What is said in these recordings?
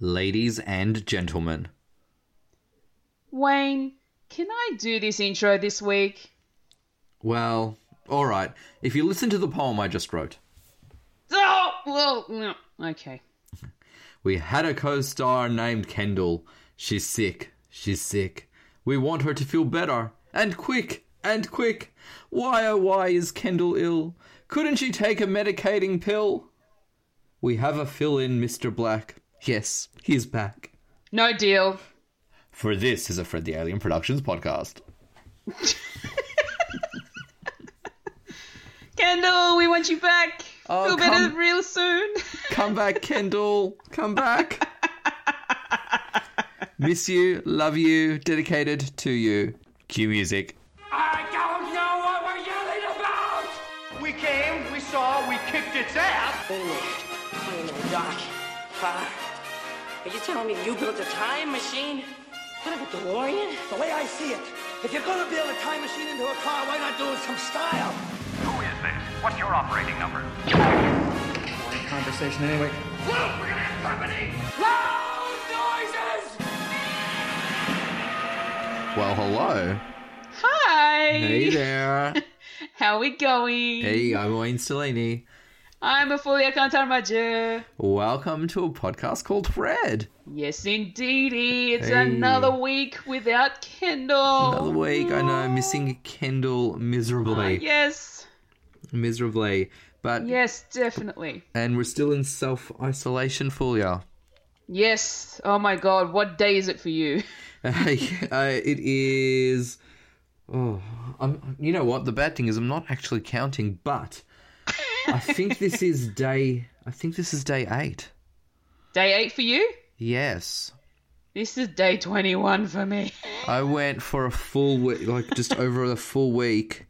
ladies and gentlemen. Wayne, can I do this intro this week? Well, all right. If you listen to the poem I just wrote. Oh, okay. We had a co-star named Kendall. She's sick. She's sick. We want her to feel better. And quick. And quick. Why, oh, why is Kendall ill? Couldn't she take a medicating pill? We have a fill-in, Mr. Black. Yes, he's back. No deal. For this is a Fred the Alien Productions podcast. Kendall, we want you back. Feel better real soon. Come back, Kendall. Come back. Miss you, love you, dedicated to you. Cue music. I don't know what we're yelling about. We came, we saw, we kicked its ass. Oh, Doc, Father, are you telling me you built a time machine? Kind of a DeLorean? The way I see it, if you're going to build a time machine into a car, why not do it with some style? Who is this? What's your operating number? Boring conversation anyway. Look, we're going to have company! Loud noises! Well, hello. Hi. Hey there. How we going? Hey, I'm Wayne Cellini. I'm a Fulya Cantar. Welcome to a podcast called Fred. Yes, indeedy. It's another week without Kendall. Another week, I know, missing Kendall miserably. Yes. Miserably. But yes, definitely. And we're still in self-isolation, Fulya. Yes. Oh, my God. What day is it for you? It is... Oh, you know what? The bad thing is I'm not actually counting, but I think this is day 8. Day 8 for you? Yes. This is day 21 for me. I went for a full week, like just over a full week,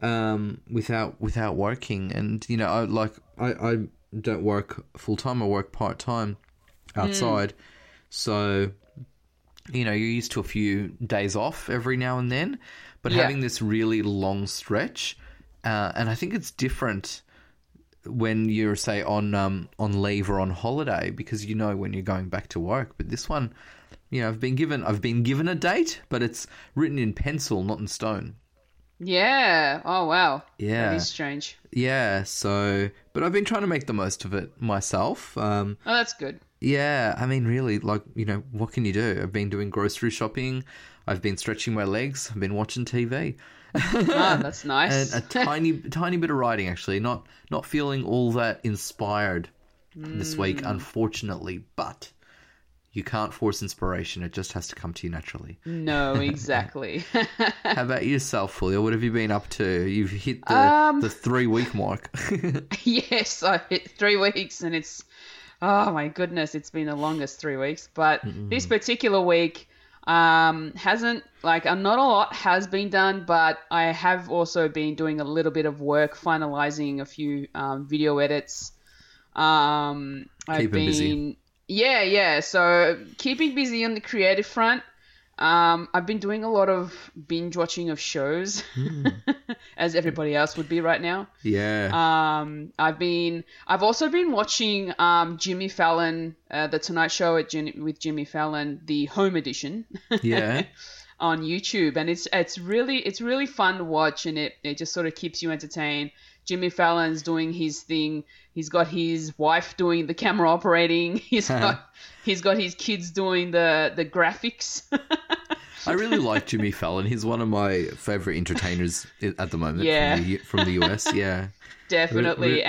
without working, and you know, I don't work full time. I work part time outside, so. You know, you're used to a few days off every now and then, but having this really long stretch, and I think it's different when you're, say, on leave or on holiday, because you know when you're going back to work. But this one, you know, I've been given a date, but it's written in pencil, not in stone. Yeah. Oh, wow. Yeah. That is strange. Yeah. So, but I've been trying to make the most of it myself. Oh, that's good. Yeah, I mean, really, like, you know, what can you do? I've been doing grocery shopping. I've been stretching my legs. I've been watching TV. Ah, that's nice. And a tiny bit of writing, actually. Not feeling all that inspired this week, unfortunately. But you can't force inspiration. It just has to come to you naturally. No, exactly. How about yourself, Fulya? What have you been up to? You've hit the 3-week mark. Yes, I hit 3 weeks, and it's... Oh, my goodness, it's been the longest 3 weeks. But this particular week hasn't, like, not a lot has been done, but I have also been doing a little bit of work, finalizing a few video edits. I've been busy. Yeah. So keeping busy on the creative front. I've been doing a lot of binge watching of shows, as everybody else would be right now. Yeah. I've also been watching Jimmy Fallon, The Tonight Show with Jimmy Fallon, the home edition. Yeah. On YouTube, and it's really fun to watch, and it just sort of keeps you entertained. Jimmy Fallon's doing his thing. He's got his wife doing the camera operating. He's got his kids doing the graphics. I really like Jimmy Fallon. He's one of my favorite entertainers at the moment. Yeah. From the US. Yeah, definitely.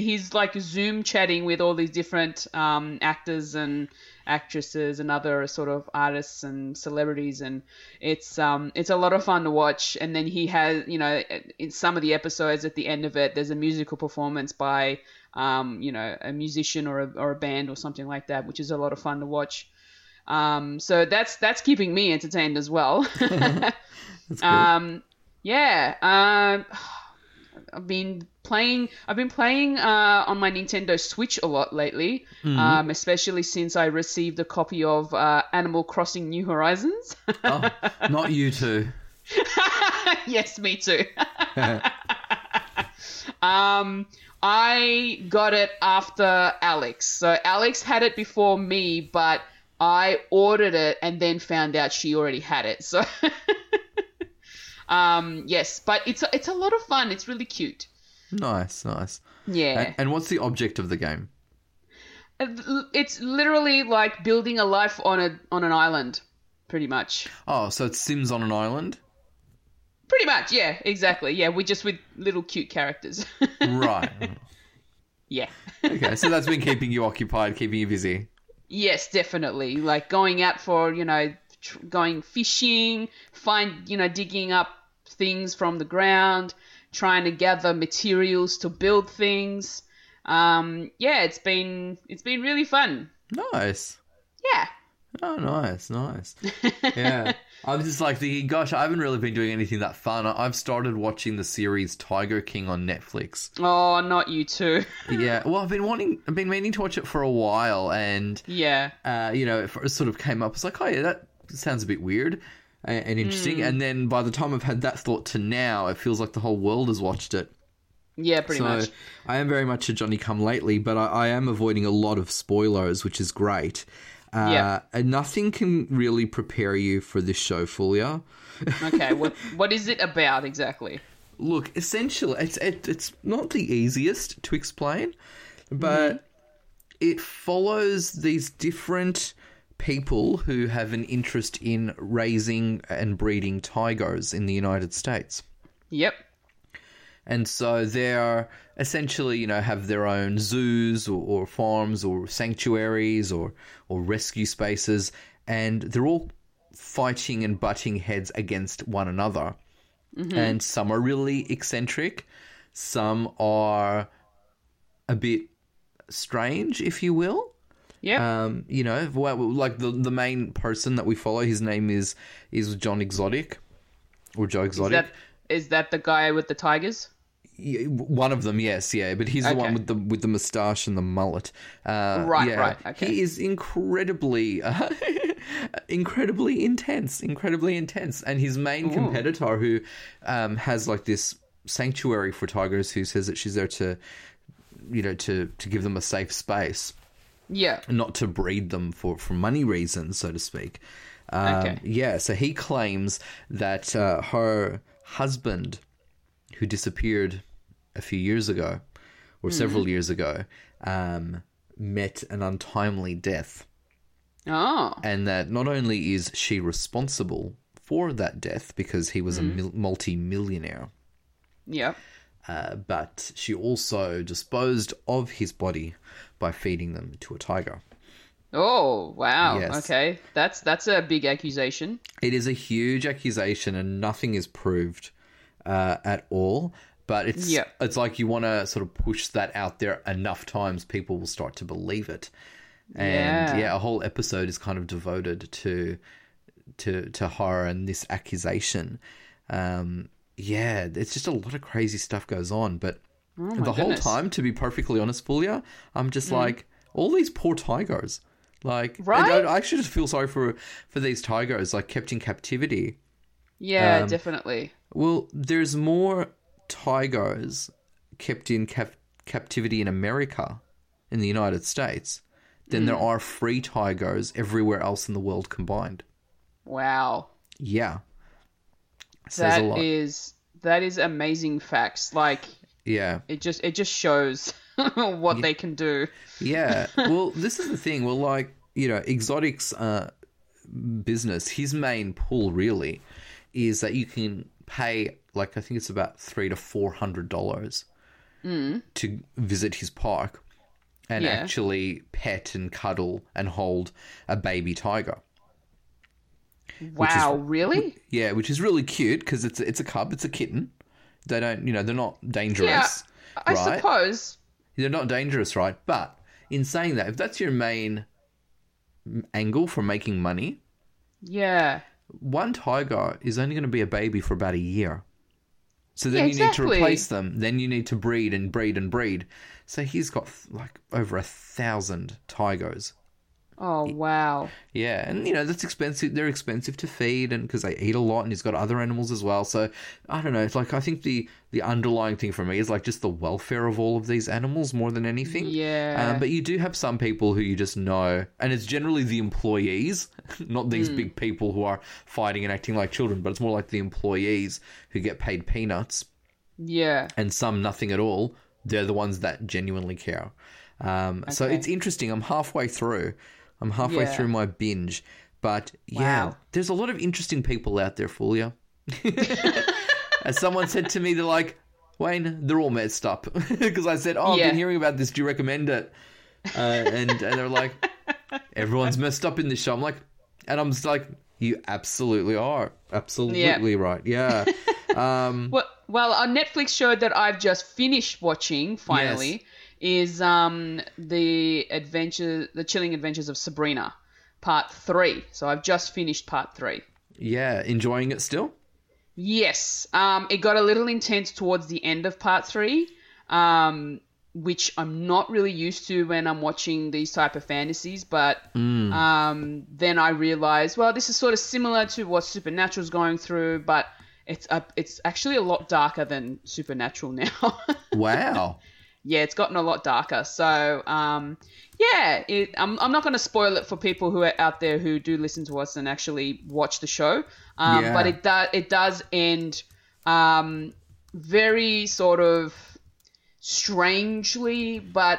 He's like Zoom chatting with all these different actors and actresses and other sort of artists and celebrities, and it's a lot of fun to watch. And then he has, you know, in some of the episodes at the end of it, there's a musical performance by you know, a musician or a band or something like that, which is a lot of fun to watch. So that's keeping me entertained as well. That's I've been playing on my Nintendo Switch a lot lately, especially since I received a copy of Animal Crossing New Horizons. Oh, not you too. Yes, me too. I got it after Alex. So Alex had it before me, but I ordered it and then found out she already had it. So yes, but it's a lot of fun. It's really cute. Nice. Yeah. And what's the object of the game? It's literally like building a life on an island, pretty much. Oh, so it's Sims on an island? Pretty much, yeah, exactly. Yeah, we're just with little cute characters. Right. Yeah. Okay, so that's been keeping you occupied, keeping you busy. Yes, definitely. Like going out for, going fishing, digging up things from the ground, trying to gather materials to build things. Yeah, it's been really fun. Nice. Yeah. Oh, nice. Yeah. I was just like thinking, gosh, I haven't really been doing anything that fun. I've started watching the series Tiger King on Netflix. Oh, not you too. Yeah. Well, I've been meaning to watch it for a while, and it sort of came up. It's like, oh yeah, that sounds a bit weird and interesting. And then by the time I've had that thought to now, it feels like the whole world has watched it. Yeah, pretty much. I am very much a Johnny come lately, but I am avoiding a lot of spoilers, which is great. And nothing can really prepare you for this show, Fulya. Okay, what is it about exactly? Look, essentially, it's not the easiest to explain, but it follows these different people who have an interest in raising and breeding tigers in the United States. Yep. And so they're essentially, have their own zoos or farms or sanctuaries or rescue spaces, and they're all fighting and butting heads against one another. Mm-hmm. And some are really eccentric, some are a bit strange, if you will. Yeah. Like the main person that we follow, his name is John Exotic or Joe Exotic. Is that the guy with the tigers? Yeah, one of them, yes, yeah. But he's the one with the moustache and the mullet. Right, okay. He is incredibly intense. And his main competitor, who has like this sanctuary for tigers, who says that she's there to give them a safe space. Yeah. Not to breed them for money reasons, so to speak. Yeah, so he claims that her husband, who disappeared a few years ago or several years ago, met an untimely death. Oh. And that not only is she responsible for that death because he was a multi-millionaire. Yeah. But she also disposed of his body by feeding them to a tiger. Oh, wow. Yes. Okay. That's a big accusation. It is a huge accusation, and nothing is proved at all. But it's like you want to sort of push that out there enough times, people will start to believe it. And a whole episode is kind of devoted to horror and this accusation. It's just a lot of crazy stuff goes on. But whole time, to be perfectly honest, Fulya, I'm just like, all these poor tigers. Like, right? I actually just feel sorry for these tigers, like, kept in captivity. Yeah, definitely. Well, there's more tigers kept in captivity in America, in the United States, than there are free tigers everywhere else in the world combined. Wow. Yeah. Says a lot. That is amazing facts. Like, yeah, it just shows what they can do. Yeah. Well, this is the thing. Well, like, Exotic's business, his main pull really is that you can pay, like, I think it's about $300 to $400 to visit his park and actually pet and cuddle and hold a baby tiger. Wow, really? Yeah, which is really cute because it's a cub, it's a kitten. They don't, they're not dangerous. Yeah, I suppose. They're not dangerous, right? But in saying that, if that's your main angle for making money, one tiger is only going to be a baby for about a year. So then you need to replace them. Then you need to breed and breed and breed. So he's got like over 1,000 tigers Oh, wow. Yeah, and, you know, that's expensive. They're expensive to feed and because they eat a lot, and he's got other animals as well. So, I don't know. It's like, I think the underlying thing for me is, like, just the welfare of all of these animals more than anything. Yeah. But you do have some people who you just know, and it's generally the employees, not these big people who are fighting and acting like children, but it's more like the employees who get paid peanuts. Yeah. And some nothing at all. They're the ones that genuinely care. So, it's interesting. I'm halfway through my binge. But, yeah, there's a lot of interesting people out there, Fulya. As someone said to me, they're like, Wayne, they're all messed up. Because I said, I've been hearing about this. Do you recommend it? And they're like, everyone's messed up in this show. I'm like, and I'm just like, you absolutely are. Absolutely right. Yeah. Well, a Netflix show that I've just finished watching, finally, is the Chilling Adventures of Sabrina, Part 3. So I've just finished Part 3. Yeah, enjoying it still? Yes. It got a little intense towards the end of Part 3, which I'm not really used to when I'm watching these type of fantasies. But then I realized, well, this is sort of similar to what Supernatural's going through, but it's actually a lot darker than Supernatural now. Wow. Yeah, it's gotten a lot darker. So, I'm not going to spoil it for people who are out there who do listen to us and actually watch the show. But it does end very sort of strangely, but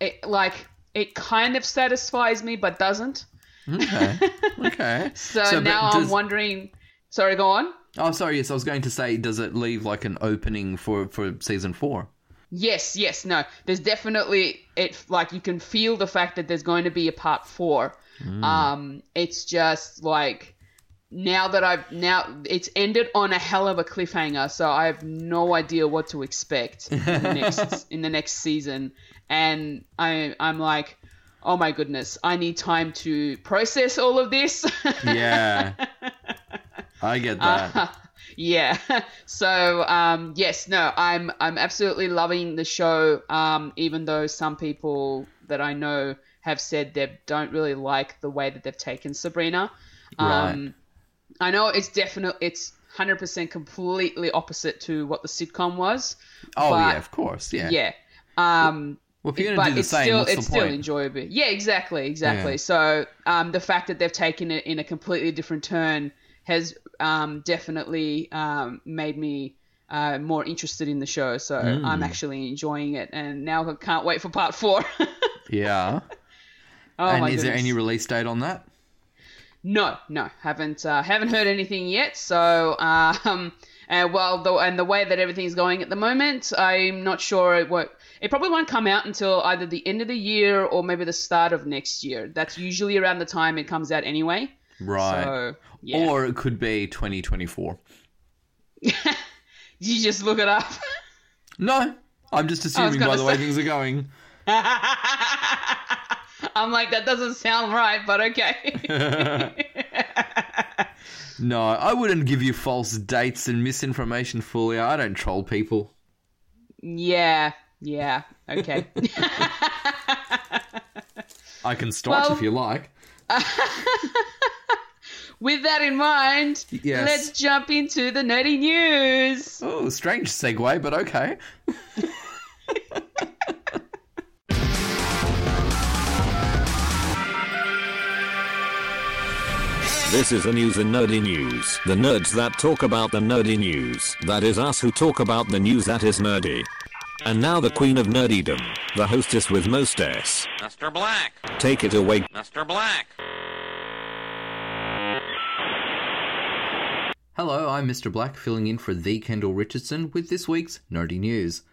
it kind of satisfies me but doesn't. Okay. so now I'm wondering – sorry, go on. Oh, sorry. Yes, I was going to say, does it leave like an opening for season 4? Yes, no. There's definitely you can feel the fact that there's going to be a part 4. It's just like now it's ended on a hell of a cliffhanger, so I have no idea what to expect in the next season, and I'm like, oh my goodness, I need time to process all of this. Yeah, I get that. Yeah. So, yes, no, I'm absolutely loving the show, even though some people that I know have said they don't really like the way that they've taken Sabrina. Right. I know it's 100% completely opposite to what the sitcom was. Oh, but, yeah, of course, yeah. Yeah. Well, if you're going to do the same, what's the point? It's still enjoyable. Yeah, exactly. Yeah. So, the fact that they've taken it in a completely different turn has definitely made me more interested in the show. So I'm actually enjoying it. And now I can't wait for part 4. Yeah. Is there any release date on that? No. Haven't heard anything yet. So, the way that everything's going at the moment, I'm not sure it probably won't come out until either the end of the year or maybe the start of next year. That's usually around the time it comes out anyway. Right. So, yeah. Or it could be 2024. You just look it up. No, I'm just assuming by the way things are going. I'm like, that doesn't sound right, but okay. No, I wouldn't give you false dates and misinformation, Fulya. I don't troll people. Yeah, okay. I can start if you like. With that in mind, let's jump into the nerdy news. Oh, strange segue, but okay. This is the news in nerdy news. The nerds that talk about the nerdy news. That is us who talk about the news that is nerdy. And now the queen of nerdydom, the hostess with most S, Mr. Black. Take it away, Mr. Black. Hello, I'm Mr. Black, filling in for the Kendall Richardson with this week's nerdy news.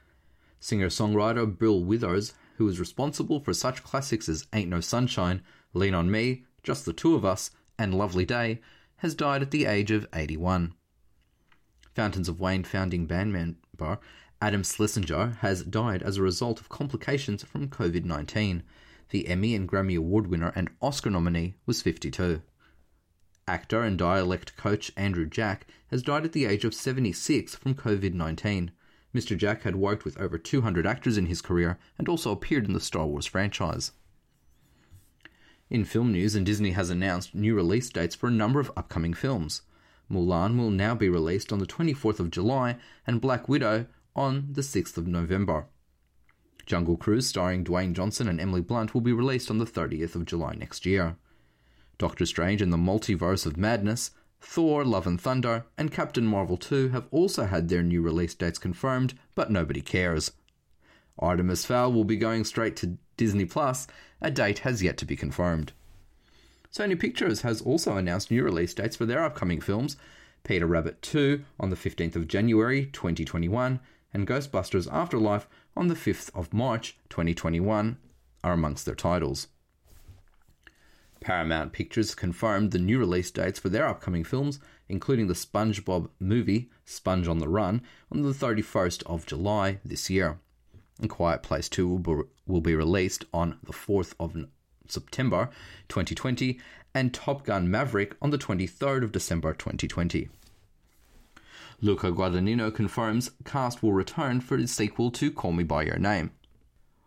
Singer-songwriter Bill Withers, who is responsible for such classics as Ain't No Sunshine, Lean On Me, Just the Two of Us, and Lovely Day, has died at the age of 81. Fountains of Wayne founding band member Adam Schlesinger has died as a result of complications from COVID-19. The Emmy and Grammy Award winner and Oscar nominee was 52. Actor and dialect coach Andrew Jack has died at the age of 76 from COVID-19. Mr. Jack had worked with over 200 actors in his career and also appeared in the Star Wars franchise. In film news, and Disney has announced new release dates for a number of upcoming films. Mulan will now be released on the 24th of July and Black Widow on the 6th of November. Jungle Cruise, starring Dwayne Johnson and Emily Blunt, will be released on the 30th of July next year. Doctor Strange and the Multiverse of Madness, Thor, Love and Thunder, and Captain Marvel 2 have also had their new release dates confirmed, but nobody cares. Artemis Fowl will be going straight to Disney Plus. A date has yet to be confirmed. Sony Pictures has also announced new release dates for their upcoming films, Peter Rabbit 2 on the 15th of January 2021 and Ghostbusters Afterlife on the 5th of March 2021 are amongst their titles. Paramount Pictures confirmed the new release dates for their upcoming films, including the SpongeBob movie, Sponge on the Run, on the 31st of July this year. A Quiet Place 2 will be released on the 4th of September 2020 and Top Gun Maverick on the 23rd of December 2020. Luca Guadagnino confirms cast will return for the sequel to Call Me By Your Name.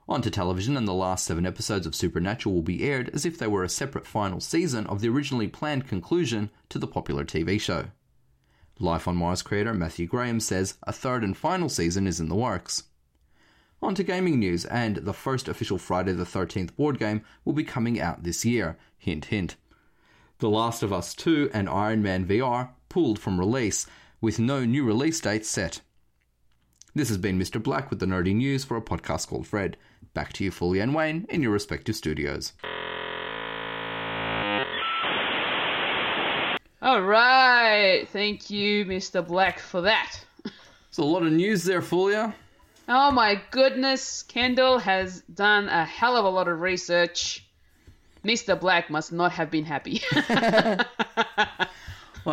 On to television, and the last 7 episodes of Supernatural will be aired as if they were a separate final season of the originally planned conclusion to the popular TV show. Life on Mars creator Matthew Graham says a third and final season is in the works. On to gaming news, and the first official Friday the 13th board game will be coming out this year. Hint, hint. The Last of Us 2 and Iron Man VR pulled from release, with no new release date set. This has been Mr. Black with the nerdy news for a podcast called Fred. Back to you, Fulya and Wayne, in your respective studios. All right. Thank you, Mr. Black, for that. It's a lot of news there, Fulya. Oh, my goodness. Kendall has done a hell of a lot of research. Mr. Black must not have been happy. Well,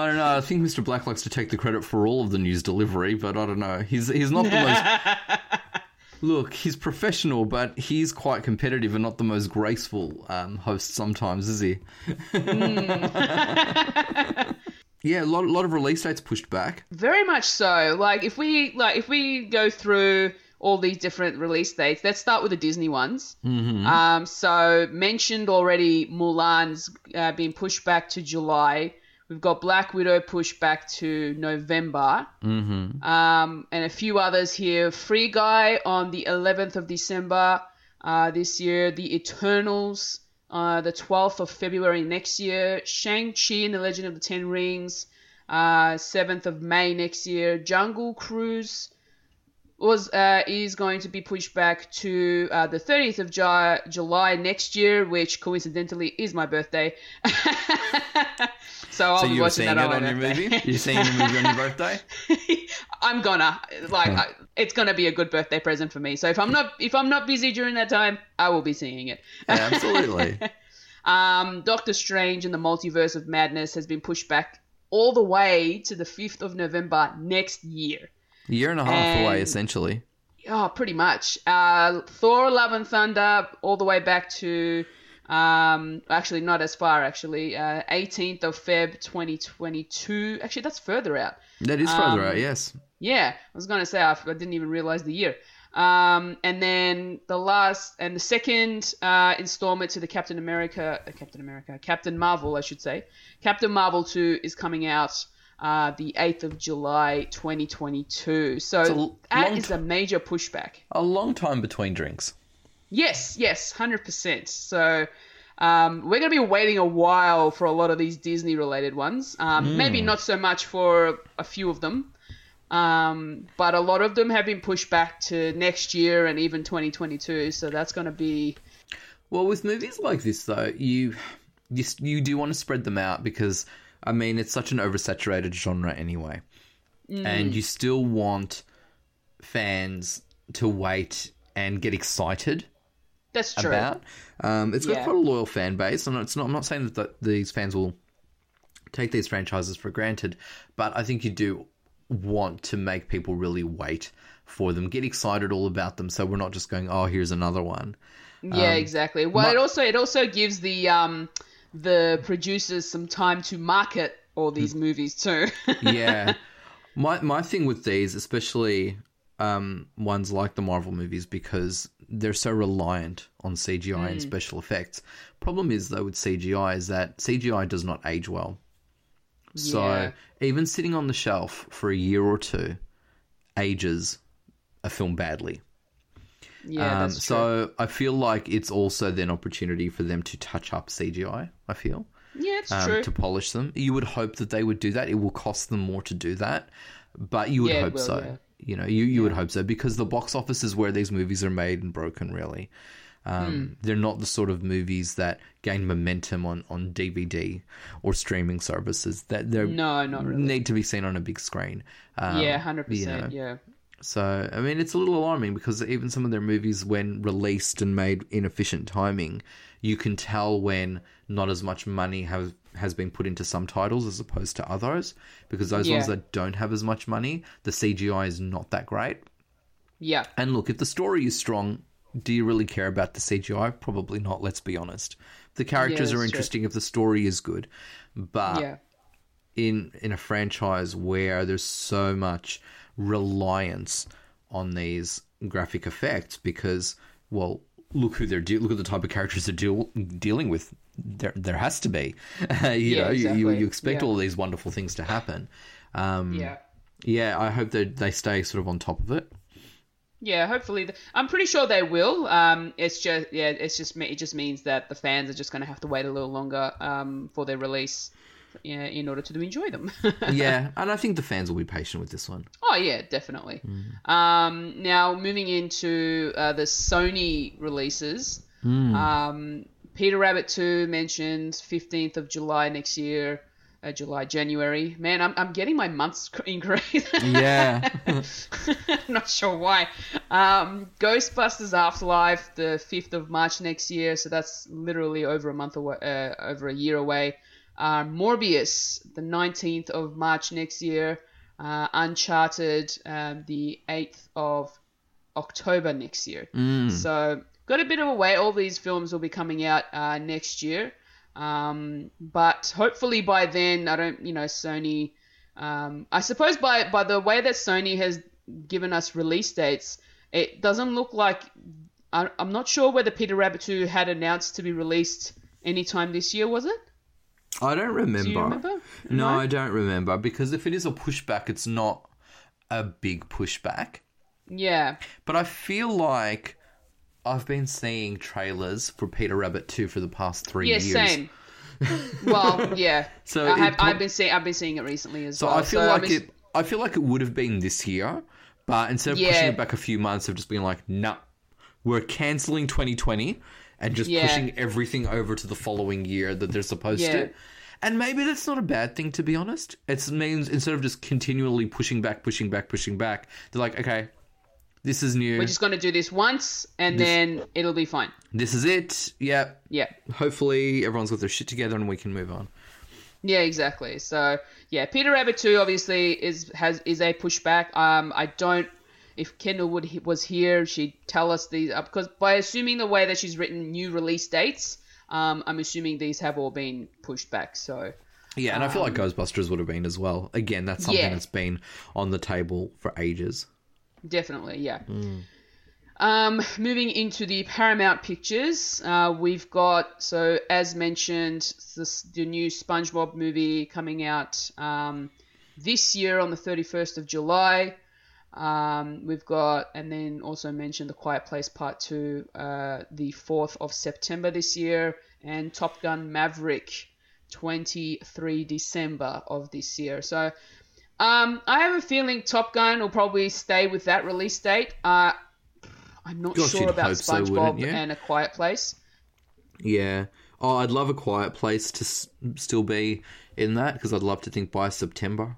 I don't know. I think Mr. Black likes to take the credit for all of the news delivery, but I don't know. He's not the most... Look, he's professional, but he's quite competitive and not the most graceful host sometimes, is he? Yeah, a lot of release dates pushed back. Very much so. If we go through all these different release dates, let's start with the Disney ones. Mm-hmm. So mentioned already, Mulan's been pushed back to July. We've got Black Widow pushed back to November. Mm-hmm. And a few others here. Free Guy on the 11th of December this year. The Eternals, the 12th of February next year. Shang-Chi and the Legend of the Ten Rings, 7th of May next year. Jungle Cruise is going to be pushed back to the 30th of July next year, which coincidentally is my birthday. So I'll be watching that on your movie? You're seeing the movie on your birthday? I'm gonna. It's gonna be a good birthday present for me. So if I'm not busy during that time, I will be seeing it. Yeah, absolutely. Doctor Strange and the Multiverse of Madness has been pushed back all the way to the 5th of November next year. A year and a half away, essentially. Oh, pretty much. Thor, Love and Thunder, all the way back to... actually, not as far, actually. 18th of Feb 2022. Actually, that's further out. That is further out, yes. Yeah. I was going to say, I didn't even realize the year. And then the second installment to the Captain Marvel, I should say. Captain Marvel 2 is coming out the 8th of July 2022. So that is a major pushback. A long time between drinks. Yes, 100%. So we're going to be waiting a while for a lot of these Disney-related ones. Maybe not so much for a few of them, but a lot of them have been pushed back to next year and even 2022. So that's going to be... Well, with movies like this, though, you do want to spread them out because, I mean, it's such an oversaturated genre anyway. Mm. And you still want fans to wait and get excited. That's true. It's got quite a loyal fan base, and I'm not saying that these fans will take these franchises for granted, but I think you do want to make people really wait for them, get excited all about them, so we're not just going, oh, here's another one. Yeah, exactly. Well, it also gives the producers some time to market all these movies too. Yeah. My thing with these, especially ones like the Marvel movies, because they're so reliant on CGI and special effects. Problem is, though, with CGI is that CGI does not age well. So even sitting on the shelf for a year or two ages a film badly. Yeah, that's true. So I feel like it's also then opportunity for them to touch up CGI, I feel. Yeah, it's true. To polish them. You would hope that they would do that. It will cost them more to do that, but you would hope so. Yeah. You know, you would hope so, because the box office is where these movies are made and broken, really. They're not the sort of movies that gain momentum on DVD or streaming services. That they're not really. Need to be seen on a big screen. 100%. Yeah. So I mean, it's a little alarming because even some of their movies, when released and made in efficient timing, you can tell when not as much money has been put into some titles as opposed to others, because those ones that don't have as much money, the CGI is not that great. Yeah. And look, if the story is strong, do you really care about the CGI? Probably not, let's be honest. The characters are interesting if the story is good. But in a franchise where there's so much reliance on these graphic effects because, well, look who they're look at the type of characters they're dealing with. There has to be. You expect all these wonderful things to happen. I hope that they stay sort of on top of it. Yeah, hopefully. I'm pretty sure they will. It just means that the fans are just going to have to wait a little longer for their release in order to enjoy them. And I think the fans will be patient with this one. Oh, yeah, definitely. Now, moving into the Sony releases. Peter Rabbit 2 mentioned 15th of July next year. January. Man, I'm getting my months incorrect. Yeah. Not sure why. Ghostbusters Afterlife, the 5th of March next year. So that's literally over a month away, over a year away. Morbius, the 19th of March next year. Uncharted, the 8th of October next year. So got a bit of a way. All these films will be coming out next year. But hopefully by then, Sony, I suppose by the way that Sony has given us release dates, it doesn't look like, I'm not sure whether Peter Rabbit 2 had announced to be released anytime this year, was it? I don't remember. Do you remember? No, I don't remember, because if it is a pushback, it's not a big pushback. Yeah. But I feel like I've been seeing trailers for Peter Rabbit 2 for the past 3 years. Yeah, same. Well, yeah. So I've been seeing it recently as well. I feel like it would have been this year, but instead of pushing it back a few months, they've just been like, nah, we're cancelling 2020 and just pushing everything over to the following year that they're supposed to. And maybe that's not a bad thing, to be honest. It means instead of just continually pushing back, they're like, okay, this is new. We're just going to do this once and then it'll be fine. This is it. Yep. Yeah. Hopefully everyone's got their shit together and we can move on. Yeah, exactly. So, yeah, Peter Rabbit 2 obviously is a pushback. If Kendall was here, she'd tell us these up, because by assuming the way that she's written new release dates, I'm assuming these have all been pushed back. So, yeah, and I feel like Ghostbusters would have been as well. Again, that's something that's been on the table for ages. Definitely, yeah. Moving into the Paramount Pictures, we've got, so as mentioned, the new SpongeBob movie coming out this year on the 31st of July. We've got, and then also mentioned A Quiet Place Part 2, the 4th of September this year, and Top Gun Maverick, 23 December of this year. So, I have a feeling Top Gun will probably stay with that release date. I'm not sure about SpongeBob and A Quiet Place. Yeah. Oh, I'd love A Quiet Place to still be in that, because I'd love to think by September,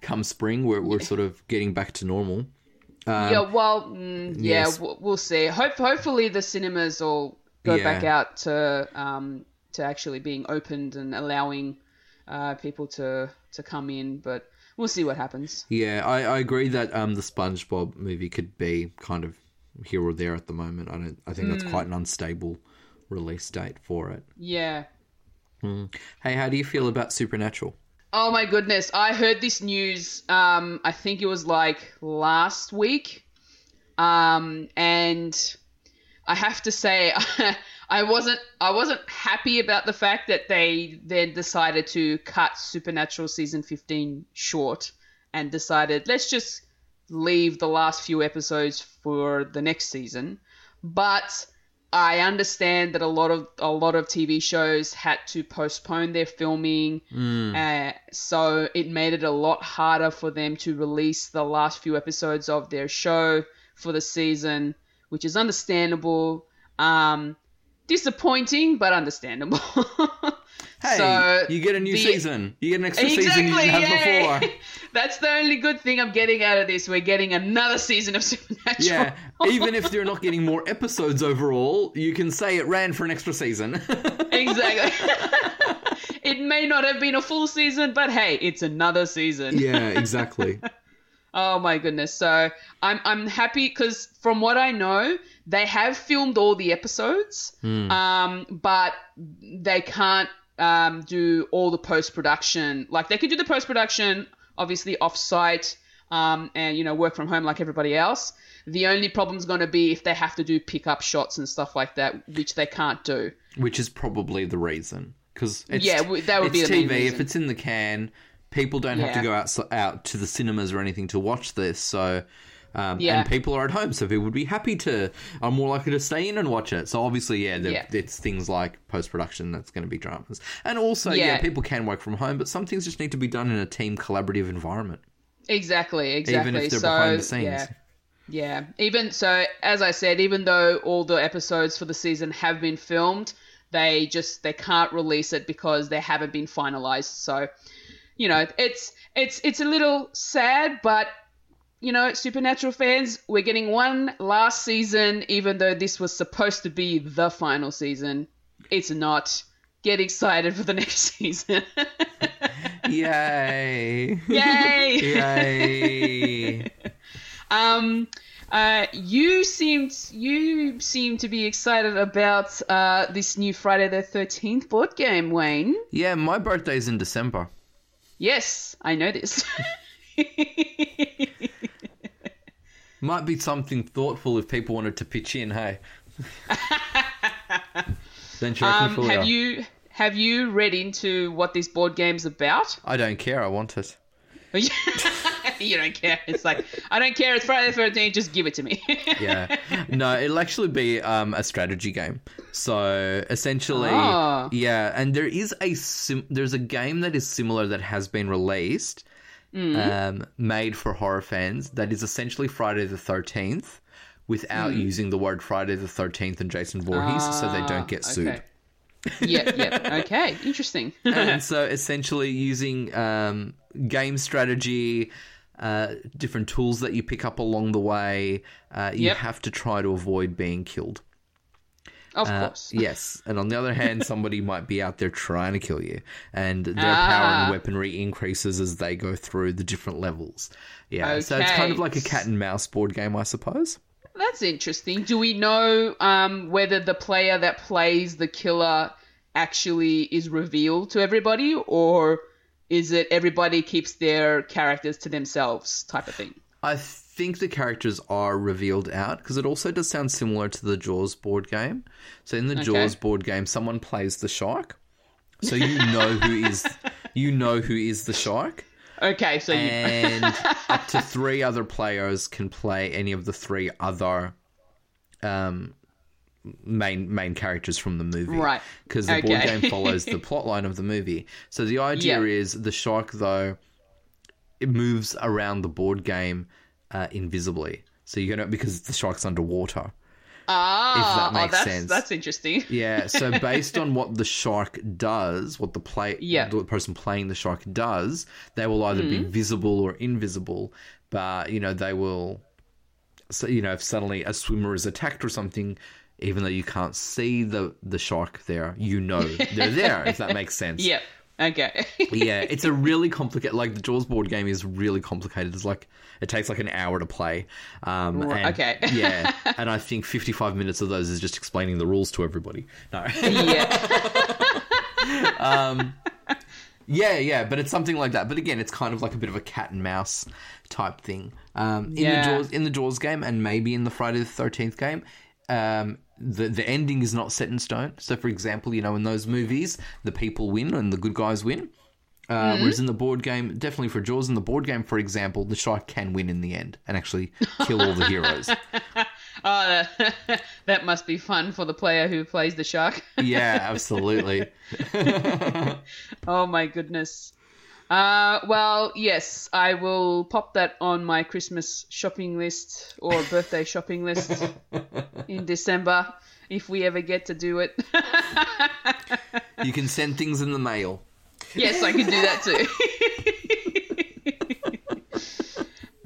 come spring, we're sort of getting back to normal. We'll see. Hopefully the cinemas will go back out to actually being opened and allowing people to come in, but we'll see what happens. Yeah, I agree that the SpongeBob movie could be kind of here or there at the moment. I think that's quite an unstable release date for it. Yeah. Hey, how do you feel about Supernatural? Oh, my goodness. I heard this news, I think it was like last week, and I have to say, I wasn't happy about the fact that they then decided to cut Supernatural season 15 short and decided let's just leave the last few episodes for the next season. But I understand that a lot of TV shows had to postpone their filming, so it made it a lot harder for them to release the last few episodes of their show for the season, which is understandable. Disappointing, but understandable. Hey, so you get a new season. You get an extra season you didn't have before. That's the only good thing I'm getting out of this. We're getting another season of Supernatural. Yeah, even if they're not getting more episodes overall, you can say it ran for an extra season. Exactly. It may not have been a full season, but hey, it's another season. Yeah, exactly. Oh my goodness. So I'm happy because from what I know, they have filmed all the episodes, but they can't do all the post-production. Like they could do the post-production obviously off-site and, you know, work from home like everybody else. The only problem's going to be if they have to do pickup shots and stuff like that, which they can't do. Which is probably the reason. Because it's TV. If it's in the can, people don't have to go out to the cinemas or anything to watch this, so and people are at home, so people would be happy to are more likely to stay in and watch it. So obviously, it's things like post-production that's going to be dramas, and also people can work from home, but some things just need to be done in a team collaborative environment. Exactly. Even if they're behind the scenes. Yeah. Even so, as I said, even though all the episodes for the season have been filmed, they can't release it because they haven't been finalized. So. You know, it's a little sad, but, you know, Supernatural fans, we're getting one last season, even though this was supposed to be the final season. It's not. Get excited for the next season. Yay. You seem to be excited about this new Friday the 13th board game, Wayne. Yeah, my birthday's in December. Yes, I know this. Might be something thoughtful if people wanted to pitch in, hey. Don't you reckon, Fulya? Have you read into what this board game's about? I don't care. I want it. You don't care. It's like, I don't care. It's Friday the 13th. Just give it to me. Yeah. No, it'll actually be a strategy game. So essentially, and there's a game that is similar that has been released, made for horror fans, that is essentially Friday the 13th without using the word Friday the 13th and Jason Voorhees, so they don't get sued. Okay. Yeah. Okay, interesting. And so essentially using game strategy, different tools that you pick up along the way, you have to try to avoid being killed. Of course. Yes. And on the other hand, somebody might be out there trying to kill you, and their power and weaponry increases as they go through the different levels. Yeah. Okay. So it's kind of like a cat and mouse board game, I suppose. That's interesting. Do we know whether the player that plays the killer actually is revealed to everybody, or is it everybody keeps their characters to themselves type of thing? I think the characters are revealed out, because it also does sound similar to the Jaws board game. So in the Jaws board game, someone plays the shark, so you know who is the shark. Okay, so up to three other players can play any of the three other main characters from the movie, right? Because the board game follows the plot line of the movie. So the idea is the shark, though, it moves around the board game invisibly. So you know, because the shark's underwater. Ah, if that makes sense. That's interesting. Yeah, so based on what the shark does, what the person playing the shark does, they will either be visible or invisible. But, you know, they will, so, you know, if suddenly a swimmer is attacked or something, even though you can't see the shark there, you know they're there, if that makes sense. Yeah, okay. Yeah, it's a really complicated, like the Jaws board game is really complicated. It's like, it takes like an hour to play. And I think 55 minutes of those is just explaining the rules to everybody. No. Yeah. But it's something like that. But again, it's kind of like a bit of a cat and mouse type thing. In the Jaws game, and maybe in the Friday the 13th game, the ending is not set in stone. So, for example, you know, in those movies, the people win and the good guys win. Whereas in the board game, definitely for Jaws, in the board game, for example, the shark can win in the end and actually kill all the heroes. Oh, that must be fun for the player who plays the shark. Yeah, absolutely. Oh, my goodness. Well, yes, I will pop that on my Christmas shopping list or birthday shopping list in December if we ever get to do it. You can send things in the mail. Yes, I can do that too.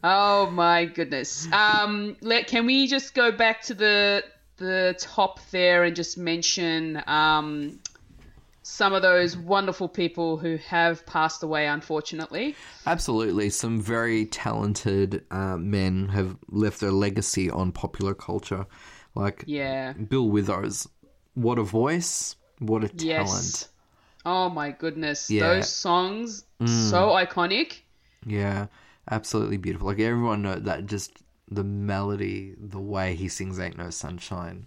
Oh, my goodness. Can we just go back to the top there and just mention some of those wonderful people who have passed away, unfortunately? Absolutely. Some very talented men have left their legacy on popular culture. Like Bill Withers. What a voice. What a talent. Yes. Oh, my goodness. Yeah. Those songs, so iconic. Yeah, absolutely beautiful. Like, everyone knows that, just the melody, the way he sings Ain't No Sunshine.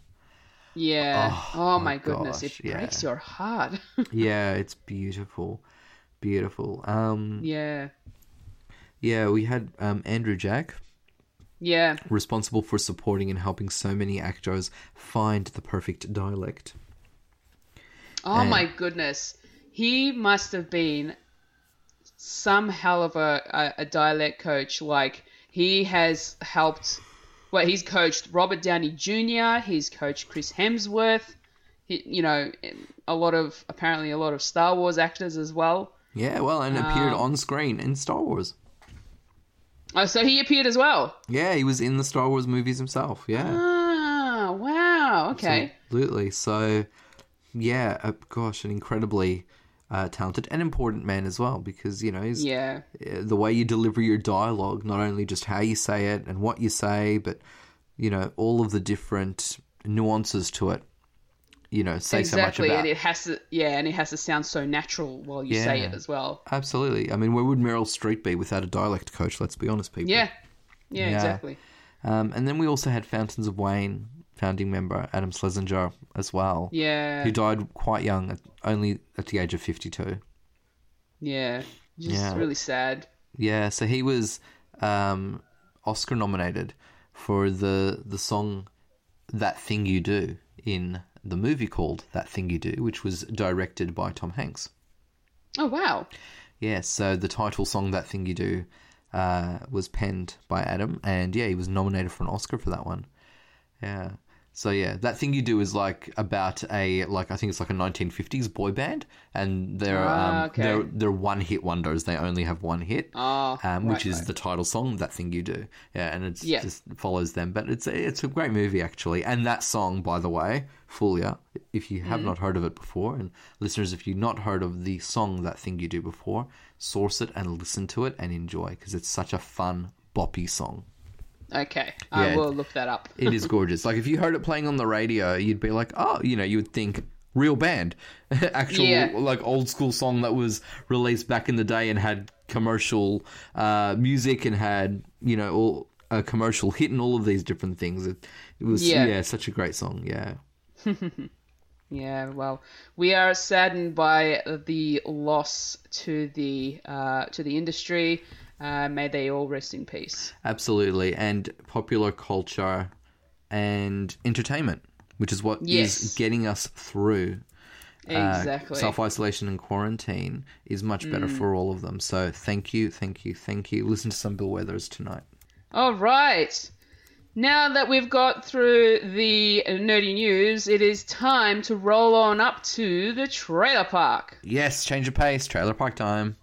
Yeah. Oh my goodness. Gosh. It breaks your heart. Yeah, it's beautiful. Beautiful. Yeah. Yeah, we had Andrew Jack. Yeah. Responsible for supporting and helping so many actors find the perfect dialect. Oh, my goodness. He must have been some hell of a dialect coach. Like, he has helped... Well, he's coached Robert Downey Jr., he's coached Chris Hemsworth, apparently a lot of Star Wars actors as well. Yeah, well, and appeared on screen in Star Wars. Oh, so he appeared as well? Yeah, he was in the Star Wars movies himself, yeah. Ah, wow, okay. Absolutely. So, yeah, an incredibly... talented and important man as well, because, you know, he's, the way you deliver your dialogue, not only just how you say it and what you say, but, you know, all of the different nuances to it, you know, say exactly. So much about it. And it has to sound so natural while you say it as well. Absolutely. I mean, where would Meryl Streep be without a dialect coach? Let's be honest, people. Yeah, exactly. And then we also had Fountains of Wayne founding member Adam Schlesinger as well. Yeah. Who died quite young, only at the age of 52. Yeah. Just really sad. Yeah. So he was Oscar nominated for the song That Thing You Do in the movie called That Thing You Do, which was directed by Tom Hanks. Oh, wow. Yeah. So the title song That Thing You Do was penned by Adam. And, he was nominated for an Oscar for that one. Yeah. So, That Thing You Do is like about I think it's like a 1950s boy band, and they're one-hit wonders. They only have one hit, which is the title song, That Thing You Do. Yeah, and it just follows them. But it's a great movie, actually. And that song, by the way, Fulya, if you have not heard of it before, and listeners, if you've not heard of the song That Thing You Do before, source it and listen to it and enjoy, because it's such a fun, boppy song. Okay, I will look that up. It is gorgeous. Like, if you heard it playing on the radio, you'd be like, you would think real band. Actual, like, old school song that was released back in the day and had commercial music and had, all a commercial hit and all of these different things. It was, such a great song, Yeah, well, we are saddened by the loss to the industry. May they all rest in peace. Absolutely. And popular culture and entertainment, which is what is getting us through. Exactly. Self-isolation and quarantine is much better for all of them. So thank you, thank you, thank you. Listen to some Bill Withers tonight. All right. Now that we've got through the nerdy news, it is time to roll on up to the trailer park. Yes, change of pace, trailer park time.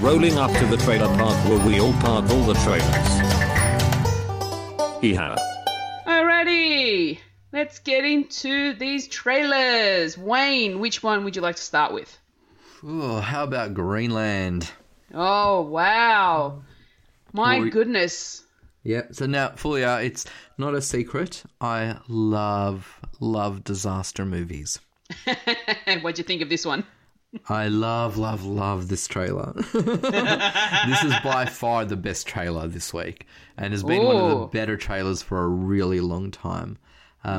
Rolling up to the trailer park where we all park all the trailers. Hee-haw. Alrighty, let's get into these trailers. Wayne, which one would you like to start with? Ooh, how about Greenland? Oh, wow. My goodness. Yep, yeah. So now, Fulya, it's not a secret. I love disaster movies. What'd you think of this one? I love this trailer. This is by far the best trailer this week, and has been one of the better trailers for a really long time.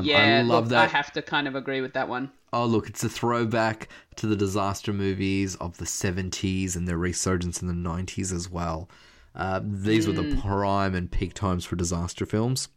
Yeah, I love that. I have to kind of agree with that one. Oh, look, it's a throwback to the disaster movies of the 70s and their resurgence in the 90s as well. These were the prime and peak times for disaster films.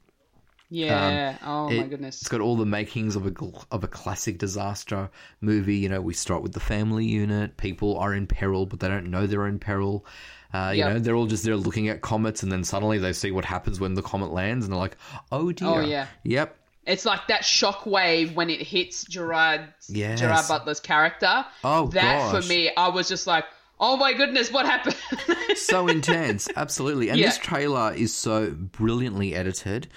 Yeah. My goodness. It's got all the makings of a classic disaster movie. You know, we start with the family unit. People are in peril, but they don't know they're in peril. You know, they're all just there looking at comets, and then suddenly they see what happens when the comet lands, and they're like, oh, dear. Oh, yeah. Yep. It's like that shock wave when it hits Gerard Butler's character. Oh, that gosh. For me, I was just like, oh, my goodness, what happened? So intense. Absolutely. And this trailer is so brilliantly edited.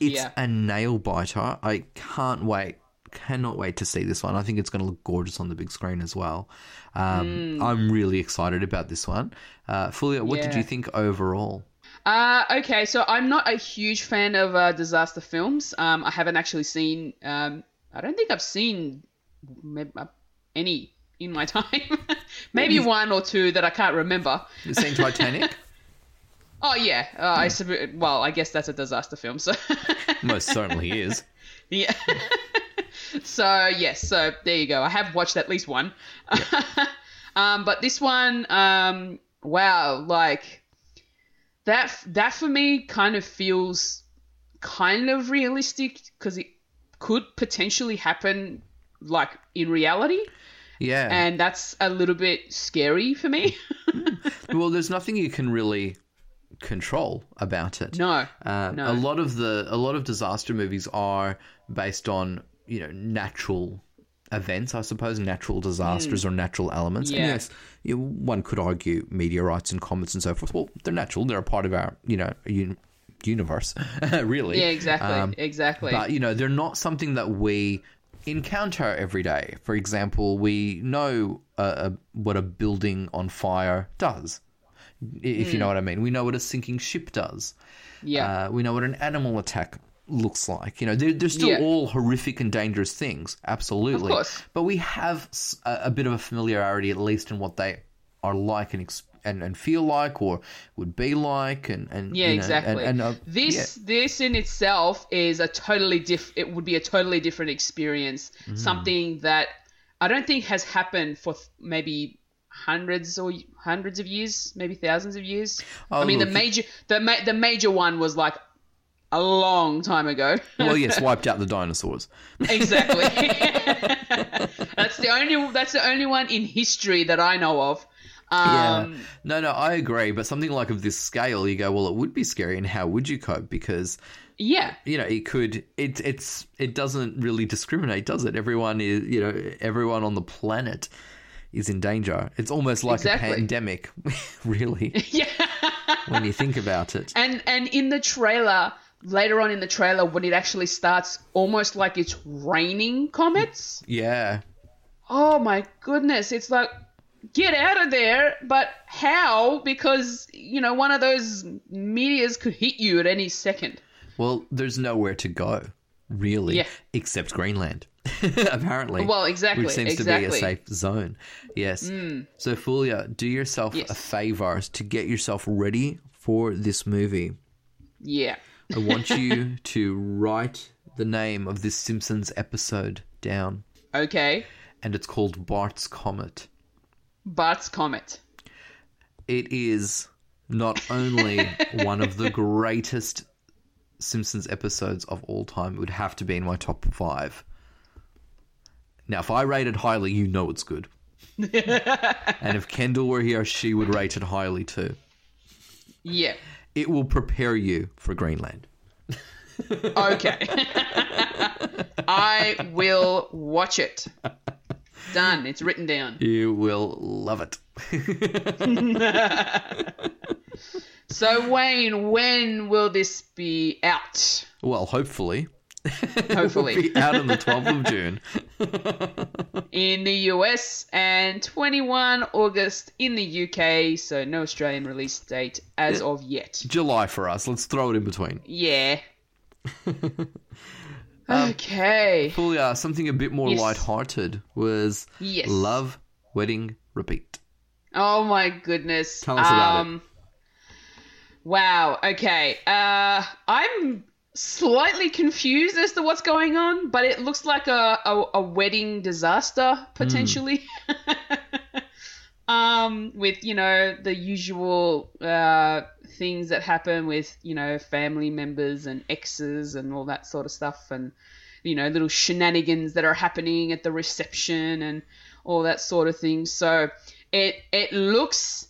It's a nail-biter. I can't wait. Cannot wait to see this one. I think it's going to look gorgeous on the big screen as well. I'm really excited about this one. Fulya, what did you think overall? Okay, so I'm not a huge fan of disaster films. I haven't actually seen... I don't think I've seen any in my time. Maybe one or two that I can't remember. You've seen Titanic? Oh, yeah. I guess that's a disaster film. So most certainly is. Yeah. So, yes. So, there you go. I have watched at least one. Yeah. But this one, wow, like... That for me kind of feels kind of realistic because it could potentially happen like in reality. Yeah. And that's a little bit scary for me. Well, there's nothing you can really control about it. No. No. A lot of disaster movies are based on, you know, natural events, I suppose, natural disasters or natural elements. Yeah. And yes, one could argue meteorites and comets and so forth. Well, they're natural. They're a part of our, you know, universe, really. Yeah, exactly. Exactly. But, you know, they're not something that we encounter every day. For example, we know what a building on fire does, if you know what I mean. We know what a sinking ship does. Yeah. We know what an animal attack looks like. You know, they're still all horrific and dangerous things, absolutely. Of course. But we have a bit of a familiarity, at least, in what they are like and feel like or would be like. Exactly. This in itself is it would be a totally different experience, something that I don't think has happened for maybe hundreds of years, maybe thousands of years. Oh, I mean, the major one was like a long time ago. Well, yes, wiped out the dinosaurs. Exactly. That's the only one in history that I know of. No, I agree. But something like of this scale, you go, well, it would be scary, and how would you cope? Because you know, it could. It doesn't really discriminate, does it? Everyone on the planet is in danger. It's almost like a pandemic, really. Yeah. When you think about it, and in the trailer. Later on in the trailer, when it actually starts, almost like it's raining comets. Yeah. Oh, my goodness. It's like, get out of there. But how? Because, you know, one of those meteors could hit you at any second. Well, there's nowhere to go, really, except Greenland, apparently. Well, exactly. Which seems to be a safe zone. Yes. So, Fulya, do yourself a favour to get yourself ready for this movie. Yeah. I want you to write the name of this Simpsons episode down. Okay. And it's called Bart's Comet. Bart's Comet. It is not only one of the greatest Simpsons episodes of all time. It would have to be in my top 5. Now, if I rate it highly, you know it's good. And if Kendall were here, she would rate it highly too. Yeah. It will prepare you for Greenland. Okay. I will watch it. Done. It's written down. You will love it. So, Wayne, when will this be out? Well, hopefully. Hopefully. It'll be out on the 12th of June. In the US and 21 August in the UK, so no Australian release date as of yet. July for us. Let's throw it in between. Yeah. Okay. Fulya, something a bit more lighthearted was Love Wedding Repeat. Oh my goodness. Tell us about it. Wow. Okay. I'm slightly confused as to what's going on, but it looks like a wedding disaster potentially. With, you know, the usual things that happen with, you know, family members and exes and all that sort of stuff, and, you know, little shenanigans that are happening at the reception and all that sort of thing. So it looks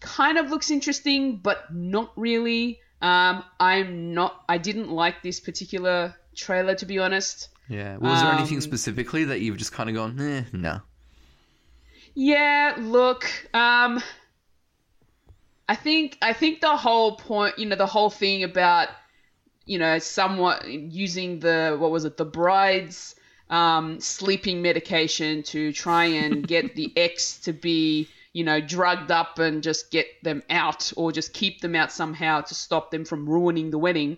kind of interesting, but not really. I didn't like this particular trailer, to be honest. Yeah. Well, was there anything specifically that you've just kind of gone, no? Yeah, look, I think the whole point, you know, the whole thing about, you know, somewhat using the bride's sleeping medication to try and get the ex to be, you know, drugged up and just get them out, or just keep them out somehow to stop them from ruining the wedding.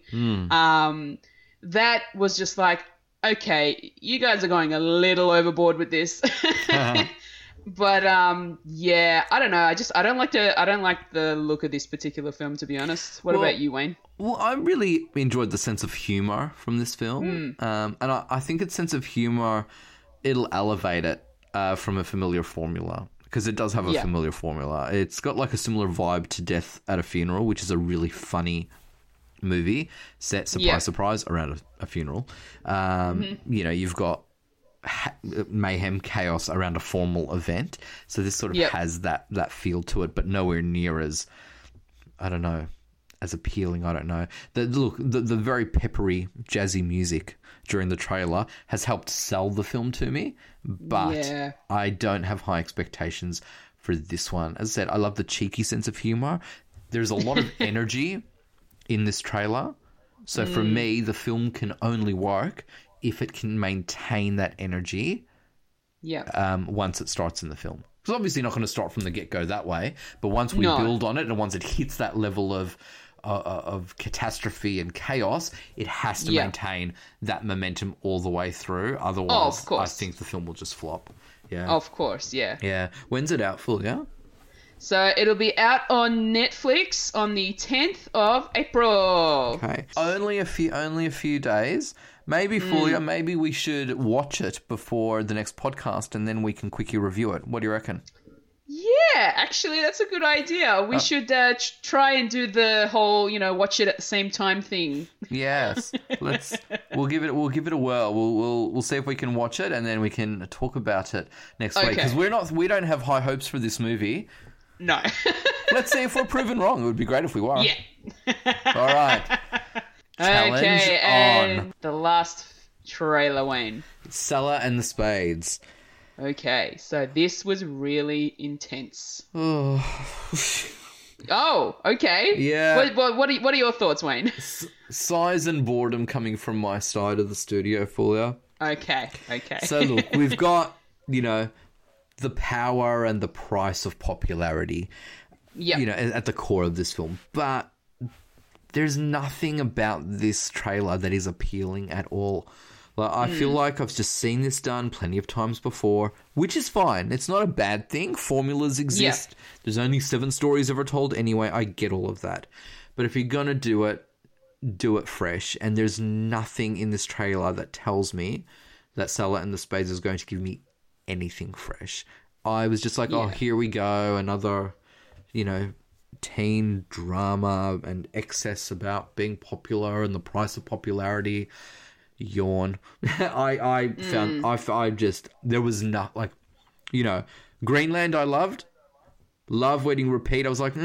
That was just like, okay, you guys are going a little overboard with this. But yeah, I don't know. I don't like the look of this particular film, to be honest. What about you, Wayne? Well, I really enjoyed the sense of humor from this film, and I think its sense of humor, it'll elevate it from a familiar formula, because it does have a familiar formula. It's got like a similar vibe to Death at a Funeral, which is a really funny movie set, surprise, around a funeral. You know, you've got mayhem, chaos around a formal event. So this sort of has that feel to it, but nowhere near as, as appealing. I don't know. The very peppery, jazzy music during the trailer has helped sell the film to me, but I don't have high expectations for this one. As I said, I love the cheeky sense of humor. There's a lot of energy in this trailer. So for me, the film can only work if it can maintain that energy once it starts in the film. It's obviously not going to start from the get-go that way, but once we build on it, and once it hits that level of catastrophe and chaos, it has to maintain that momentum all the way through. Otherwise, I think the film will just flop. Yeah. Of course, yeah. Yeah. When's it out, Fulya? So it'll be out on Netflix on the 10th of April. Okay. Only a few days. Maybe, Fulya, maybe we should watch it before the next podcast, and then we can quickly review it. What do you reckon? Yeah, actually, that's a good idea. We should try and do the whole, you know, watch it at the same time thing. Yes, we'll give it a whirl. We'll see if we can watch it, and then we can talk about it next week, because we don't have high hopes for this movie. No. Let's see if we're proven wrong. It would be great if we were. Yeah. All right. Challenge on. The last trailer, Wayne. Cellar and the Spades. Okay, so this was really intense. Oh, okay. Yeah. What are your thoughts, Wayne? Sighs and boredom coming from my side of the studio, Fulya. Okay. So look, we've got, you know, the power and the price of popularity, you know, at the core of this film, but there's nothing about this trailer that is appealing at all. Like, I feel like I've just seen this done plenty of times before, which is fine. It's not a bad thing. Formulas exist. Yeah. There's only 7 stories ever told anyway. I get all of that. But if you're going to do it fresh. And there's nothing in this trailer that tells me that Cellar and the Spades is going to give me anything fresh. I was just like, oh, here we go, another, you know, teen drama and excess about being popular and the price of popularity. Yawn. There was not, like, you know, Greenland I loved. Love Wedding Repeat, I was like,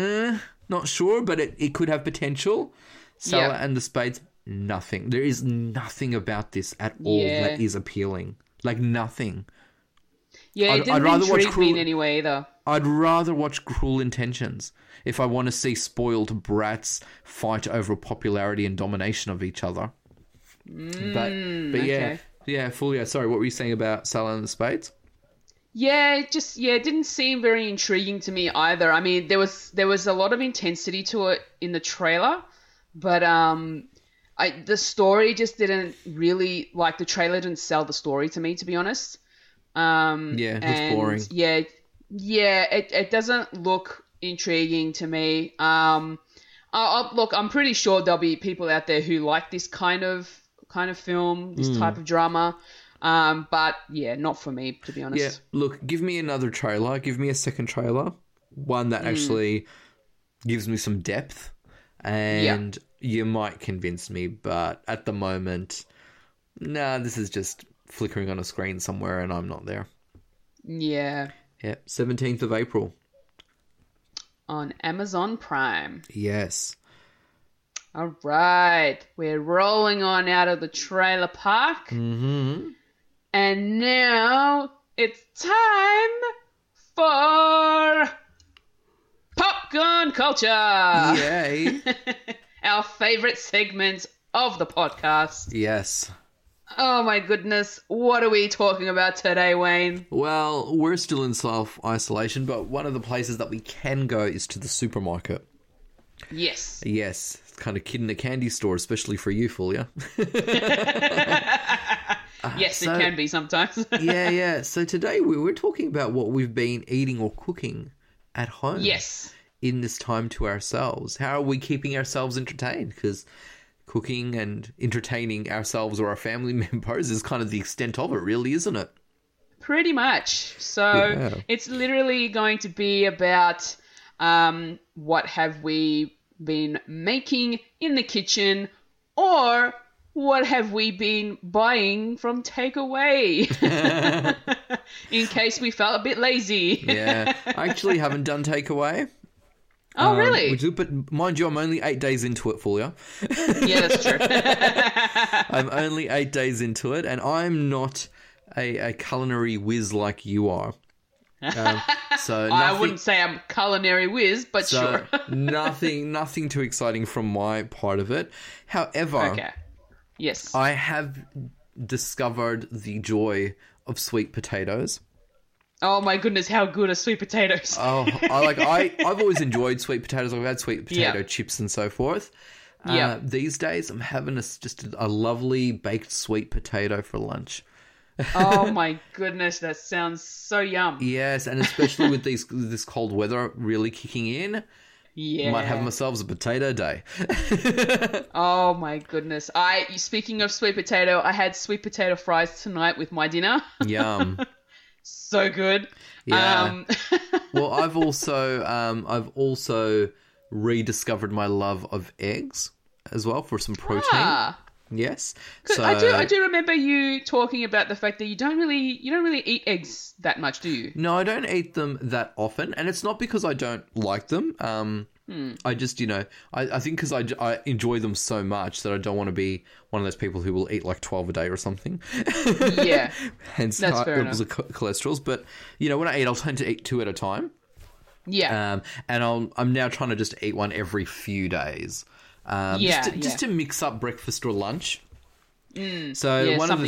not sure, but it could have potential. Cellar and the Spades, nothing. There is nothing about this at all that is appealing. Like, nothing. Yeah, it didn't intrigue me in any way either. I'd rather watch Cruel Intentions if I want to see spoiled brats fight over popularity and domination of each other. Fulya, sorry, what were you saying about Cellar and the Spades? Yeah, it didn't seem very intriguing to me either. I mean, there was a lot of intensity to it in the trailer, but the story just didn't really, like, the trailer didn't sell the story to me, to be honest. It's boring. Yeah. Yeah, it doesn't look intriguing to me. Look, I'm pretty sure there'll be people out there who like this kind of film, this type of drama. But yeah, not for me, to be honest. Yeah, look, give me another trailer. Give me a second trailer, one that actually gives me some depth, and you might convince me. But at the moment, nah, this is just flickering on a screen somewhere, and I'm not there. Yeah. Yeah, 17th of April. On Amazon Prime. Yes. All right. We're rolling on out of the trailer park. Mm-hmm. And now it's time for Popcorn Culture. Yay. Our favourite segment of the podcast. Yes. Oh, my goodness. What are we talking about today, Wayne? Well, we're still in self-isolation, but one of the places that we can go is to the supermarket. Yes. Yes. It's kind of kid in a candy store, especially for you, Fulya. Yes, so, it can be sometimes. Yeah. So today we're talking about what we've been eating or cooking at home. Yes. In this time to ourselves. How are we keeping ourselves entertained? Because cooking and entertaining ourselves or our family members is kind of the extent of it, really, isn't it? Pretty much. So It's literally going to be about what have we been making in the kitchen, or what have we been buying from takeaway in case we felt a bit lazy. Yeah, I actually haven't done takeaway. Oh, really? We do, but mind you, I'm only 8 days into it, Fulya. Yeah, that's true. I'm only 8 days into it, and I'm not a culinary whiz like you are. So I wouldn't say I'm culinary whiz, but so sure. nothing too exciting from my part of it. However, yes, I have discovered the joy of sweet potatoes. Oh, my goodness, how good are sweet potatoes? Oh, I've always enjoyed sweet potatoes. I've had sweet potato chips and so forth. Yeah. These days, I'm having just a lovely baked sweet potato for lunch. Oh, my goodness, that sounds so yum. Yes, and especially with this cold weather really kicking in. Yeah. Might have myself a potato day. Oh, my goodness. Speaking of sweet potato, I had sweet potato fries tonight with my dinner. Yum. So good. Yeah. Well, I've also rediscovered my love of eggs as well for some protein. Ah. Yes. So I do remember you talking about the fact that you don't really eat eggs that much, do you? No, I don't eat them that often, and it's not because I don't like them. I just, I think because I enjoy them so much that I don't want to be one of those people who will eat like 12 a day or something. Yeah. Hence that's fair enough. Cholesterols. But, when I eat, I'll tend to eat two at a time. Yeah. And I'm now trying to just eat one every few days. Just to mix up breakfast or lunch. One of the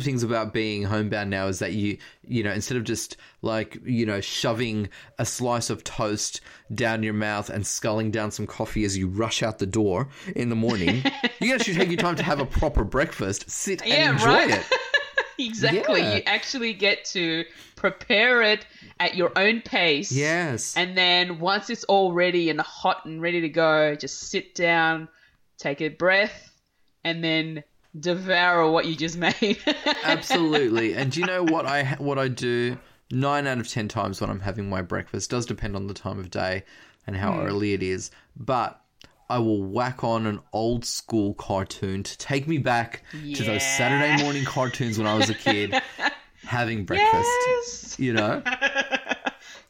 things about being homebound now is that you instead of just shoving a slice of toast down your mouth and sculling down some coffee as you rush out the door in the morning, you actually take your time to have a proper breakfast, sit and enjoy it. Exactly. Yeah. You actually get to prepare it at your own pace. Yes. And then once it's all ready and hot and ready to go, just sit down, take a breath, and then devour what you just made. Absolutely. And do you know what I do 9 out of 10 times when I'm having my breakfast? Does depend on the time of day and how early it is. But I will whack on an old school cartoon to take me back to those Saturday morning cartoons when I was a kid having breakfast. Yes.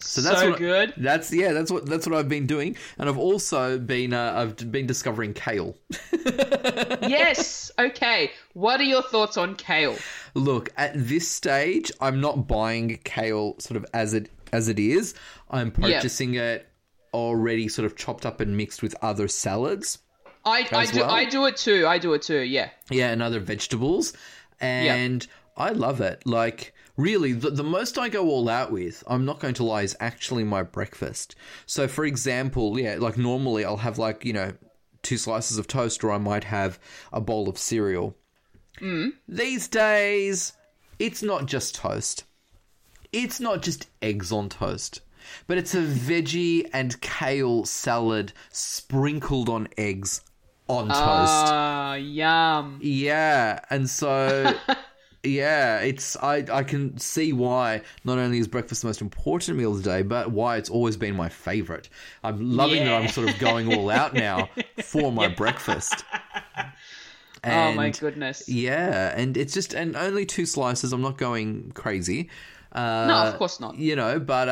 So that's good. That's what I've been doing, and I've also been I've been discovering kale. Yes. Okay. What are your thoughts on kale? Look, at this stage, I'm not buying kale sort of as it is. I'm purchasing it already, sort of chopped up and mixed with other salads. I do it too. I do it too. Yeah. Yeah, and other vegetables, and I love it. Really, the most I go all out with, I'm not going to lie, is actually my breakfast. So, for example, normally I'll have two slices of toast, or I might have a bowl of cereal. These days, it's not just toast. It's not just eggs on toast, but it's a veggie and kale salad sprinkled on eggs on toast. Oh, yum. Yeah, and so... Yeah, it's I can see why not only is breakfast the most important meal of the day, but why it's always been my favourite. I'm loving that I'm sort of going all out now for my breakfast. And, oh, my goodness. Yeah, and it's just – and only 2 slices. I'm not going crazy. No, of course not. You know, but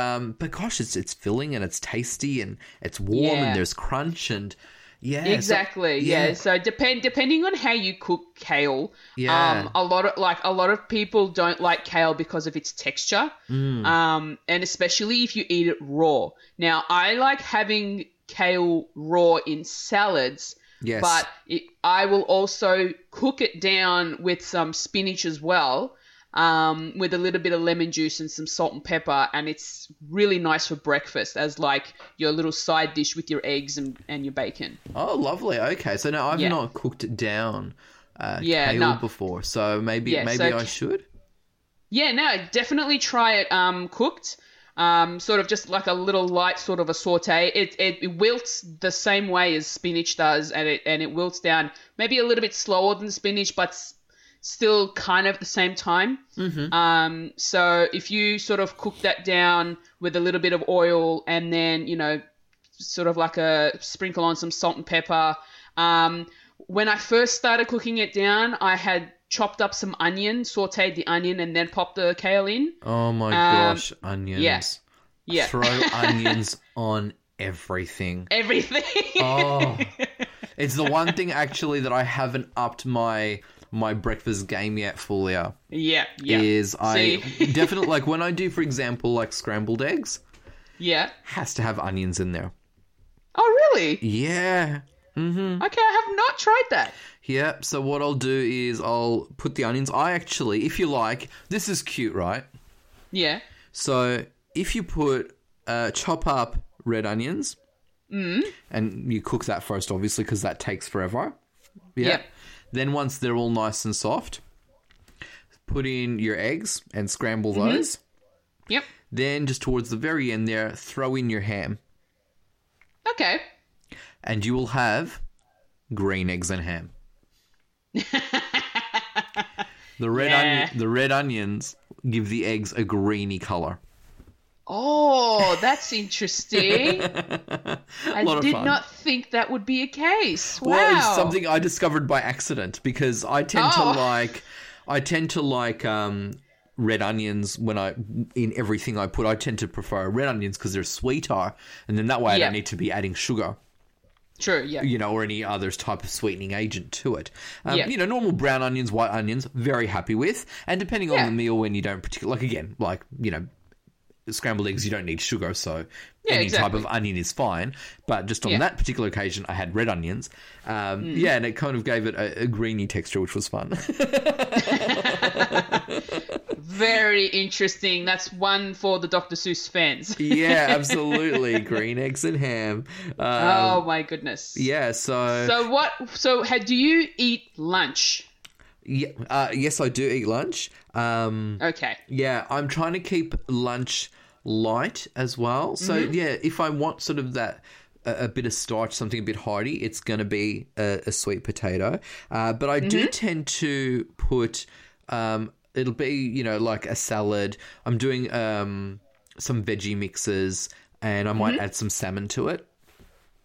gosh, it's filling and it's tasty and it's warm and there's crunch and – Yeah, exactly. So, yeah. So depending on how you cook kale, a lot of people don't like kale because of its texture, and especially if you eat it raw. Now, I like having kale raw in salads. Yes. But I will also cook it down with some spinach as well, with a little bit of lemon juice and some salt and pepper, and it's really nice for breakfast as like your little side dish with your eggs and your bacon. Oh, lovely. Okay, so now I've not cooked it down kale before, so maybe I should. Yeah, no, definitely try it cooked, sort of just like a little light sort of a sauté. It wilts the same way as spinach does, and it wilts down maybe a little bit slower than spinach, but still kind of at the same time. Mm-hmm. So if you sort of cook that down with a little bit of oil and then, you know, sort of like a sprinkle on some salt and pepper. When I first started cooking it down, I had chopped up some onion, sauteed the onion, and then popped the kale in. Oh, my gosh, onions. Yeah. Throw onions on everything. Everything. Oh, it's the one thing actually that I haven't upped my breakfast game yet, Fulya. Yeah. Is I definitely, like, when I do, for example, like scrambled eggs. Yeah. Has to have onions in there. Oh, really? Yeah. Mm-hmm. Okay, I have not tried that. Yeah, so what I'll do is I'll put the onions. I actually, if you like, this is cute, right? Yeah. So if you put, chop up red onions. Mm. And you cook that first, obviously, because that takes forever. Yeah. Yep. Then once they're all nice and soft, put in your eggs and scramble those. Yep. Then just towards the very end there, throw in your ham. Okay. And you will have green eggs and ham. The red onions give the eggs a greeny color. Oh, that's interesting. I did not think that would be a case. Wow. Well, it's something I discovered by accident because I tend to like red onions when in everything I put. I tend to prefer red onions because they're sweeter, and then that way I don't need to be adding sugar. True, yeah. You know, or any other type of sweetening agent to it. You know, normal brown onions, white onions, very happy with. And depending on the meal when you don't particularly, like again, like, you know, scrambled eggs, you don't need sugar, so any type of onion is fine. But just on that particular occasion, I had red onions. Yeah, and it kind of gave it a greeny texture, which was fun. Very interesting. That's one for the Dr. Seuss fans. Yeah, absolutely. Green eggs and ham. Oh, my goodness. Yeah, so... do you eat lunch? Yeah, yes, I do eat lunch. Okay. Yeah, I'm trying to keep lunch light as well. So, if I want sort of that a bit of starch, something a bit hearty, it's going to be a sweet potato. But I do tend to put it'll be, you know, like a salad. I'm doing some veggie mixes and I might add some salmon to it.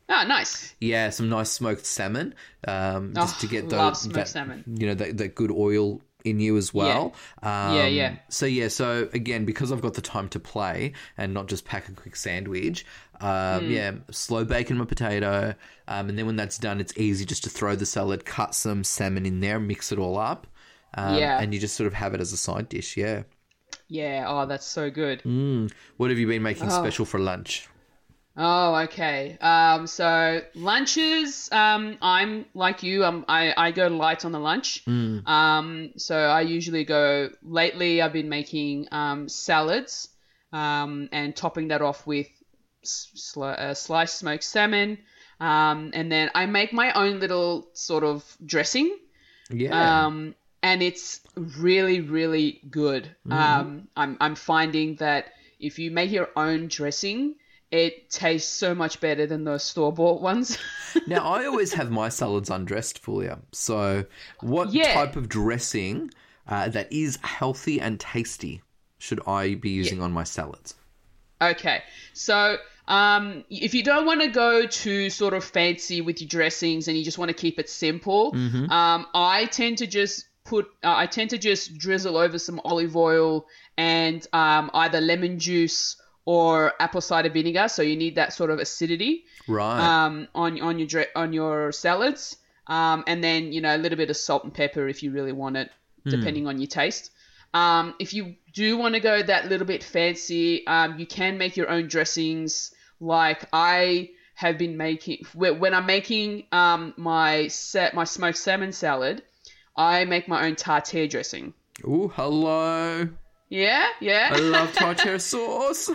Oh, nice. Yeah, some nice smoked salmon just to get that salmon. You know, that good oil in you as well. Yeah. So, again, because I've got the time to play and not just pack a quick sandwich, slow baking my potato. And then when that's done, it's easy just to throw the salad, cut some salmon in there, mix it all up. And you just sort of have it as a side dish, yeah. Yeah, oh, that's so good. Mm. What have you been making special for lunch? Oh, okay. So lunches, I'm like you, I go light on the lunch. So I usually go, lately I've been making salads and topping that off with sliced smoked salmon. And then I make my own little sort of dressing. Yeah. And it's really, really good. Mm-hmm. I'm finding that if you make your own dressing, it tastes so much better than those store-bought ones. Now, I always have my salads undressed, Fulya. So what type of dressing that is healthy and tasty should I be using on my salads? Okay. So if you don't want to go too sort of fancy with your dressings and you just want to keep it simple, mm-hmm. I tend to just drizzle over some olive oil and either lemon juice or apple cider vinegar. So you need that sort of acidity, right? On your salads, and then a little bit of salt and pepper if you really want it, depending on your taste. If you do want to go that little bit fancy, you can make your own dressings. Like I have been making when I'm making my smoked salmon salad. I make my own tartare dressing. Oh, hello. Yeah. I love tartare sauce.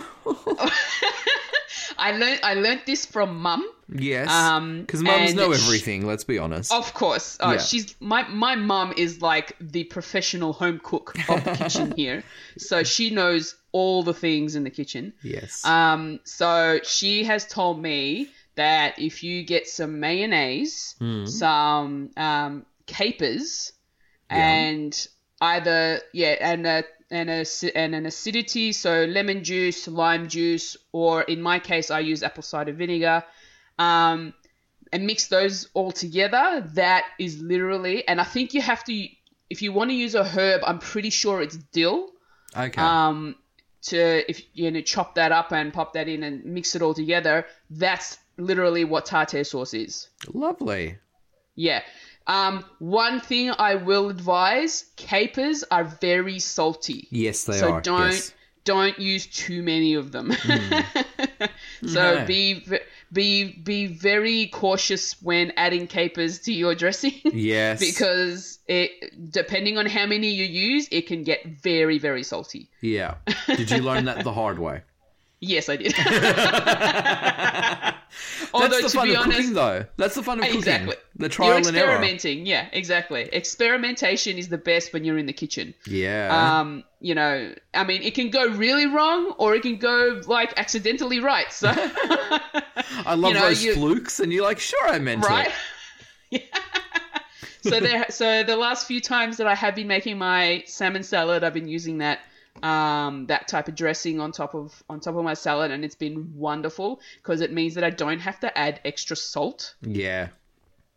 I learned this from Mum. Yes. Because mums know everything. Let's be honest. Of course. She's my mum is like the professional home cook of the kitchen here, so she knows all the things in the kitchen. Yes. So she has told me that if you get some mayonnaise, some capers, and either and an acidity, so lemon juice, lime juice, or in my case I use apple cider vinegar, and mix those all together. That is literally, and I think you have to, if you want to use a herb, I'm pretty sure it's dill. Okay. To if chop that up and pop that in and mix it all together. That's literally what tartare sauce is. Lovely. Yeah. One thing I will advise, capers are very salty. Yes, they are. So don't use too many of them. So be very cautious when adding capers to your dressing. Yes. Because depending on how many you use, it can get very, very salty. Yeah. Did you learn that the hard way? Yes, I did. Although, that's the fun of cooking, though. That's the fun of cooking. Exactly. The trial and error. You're experimenting. Yeah, exactly. Experimentation is the best when you're in the kitchen. Yeah. I mean, it can go really wrong or it can go, like, accidentally right. So, I love those flukes, and you're like, sure, I meant it. Yeah. So the last few times that I have been making my salmon salad, I've been using that type of dressing on top of my salad, and it's been wonderful because it means that I don't have to add extra salt. Yeah.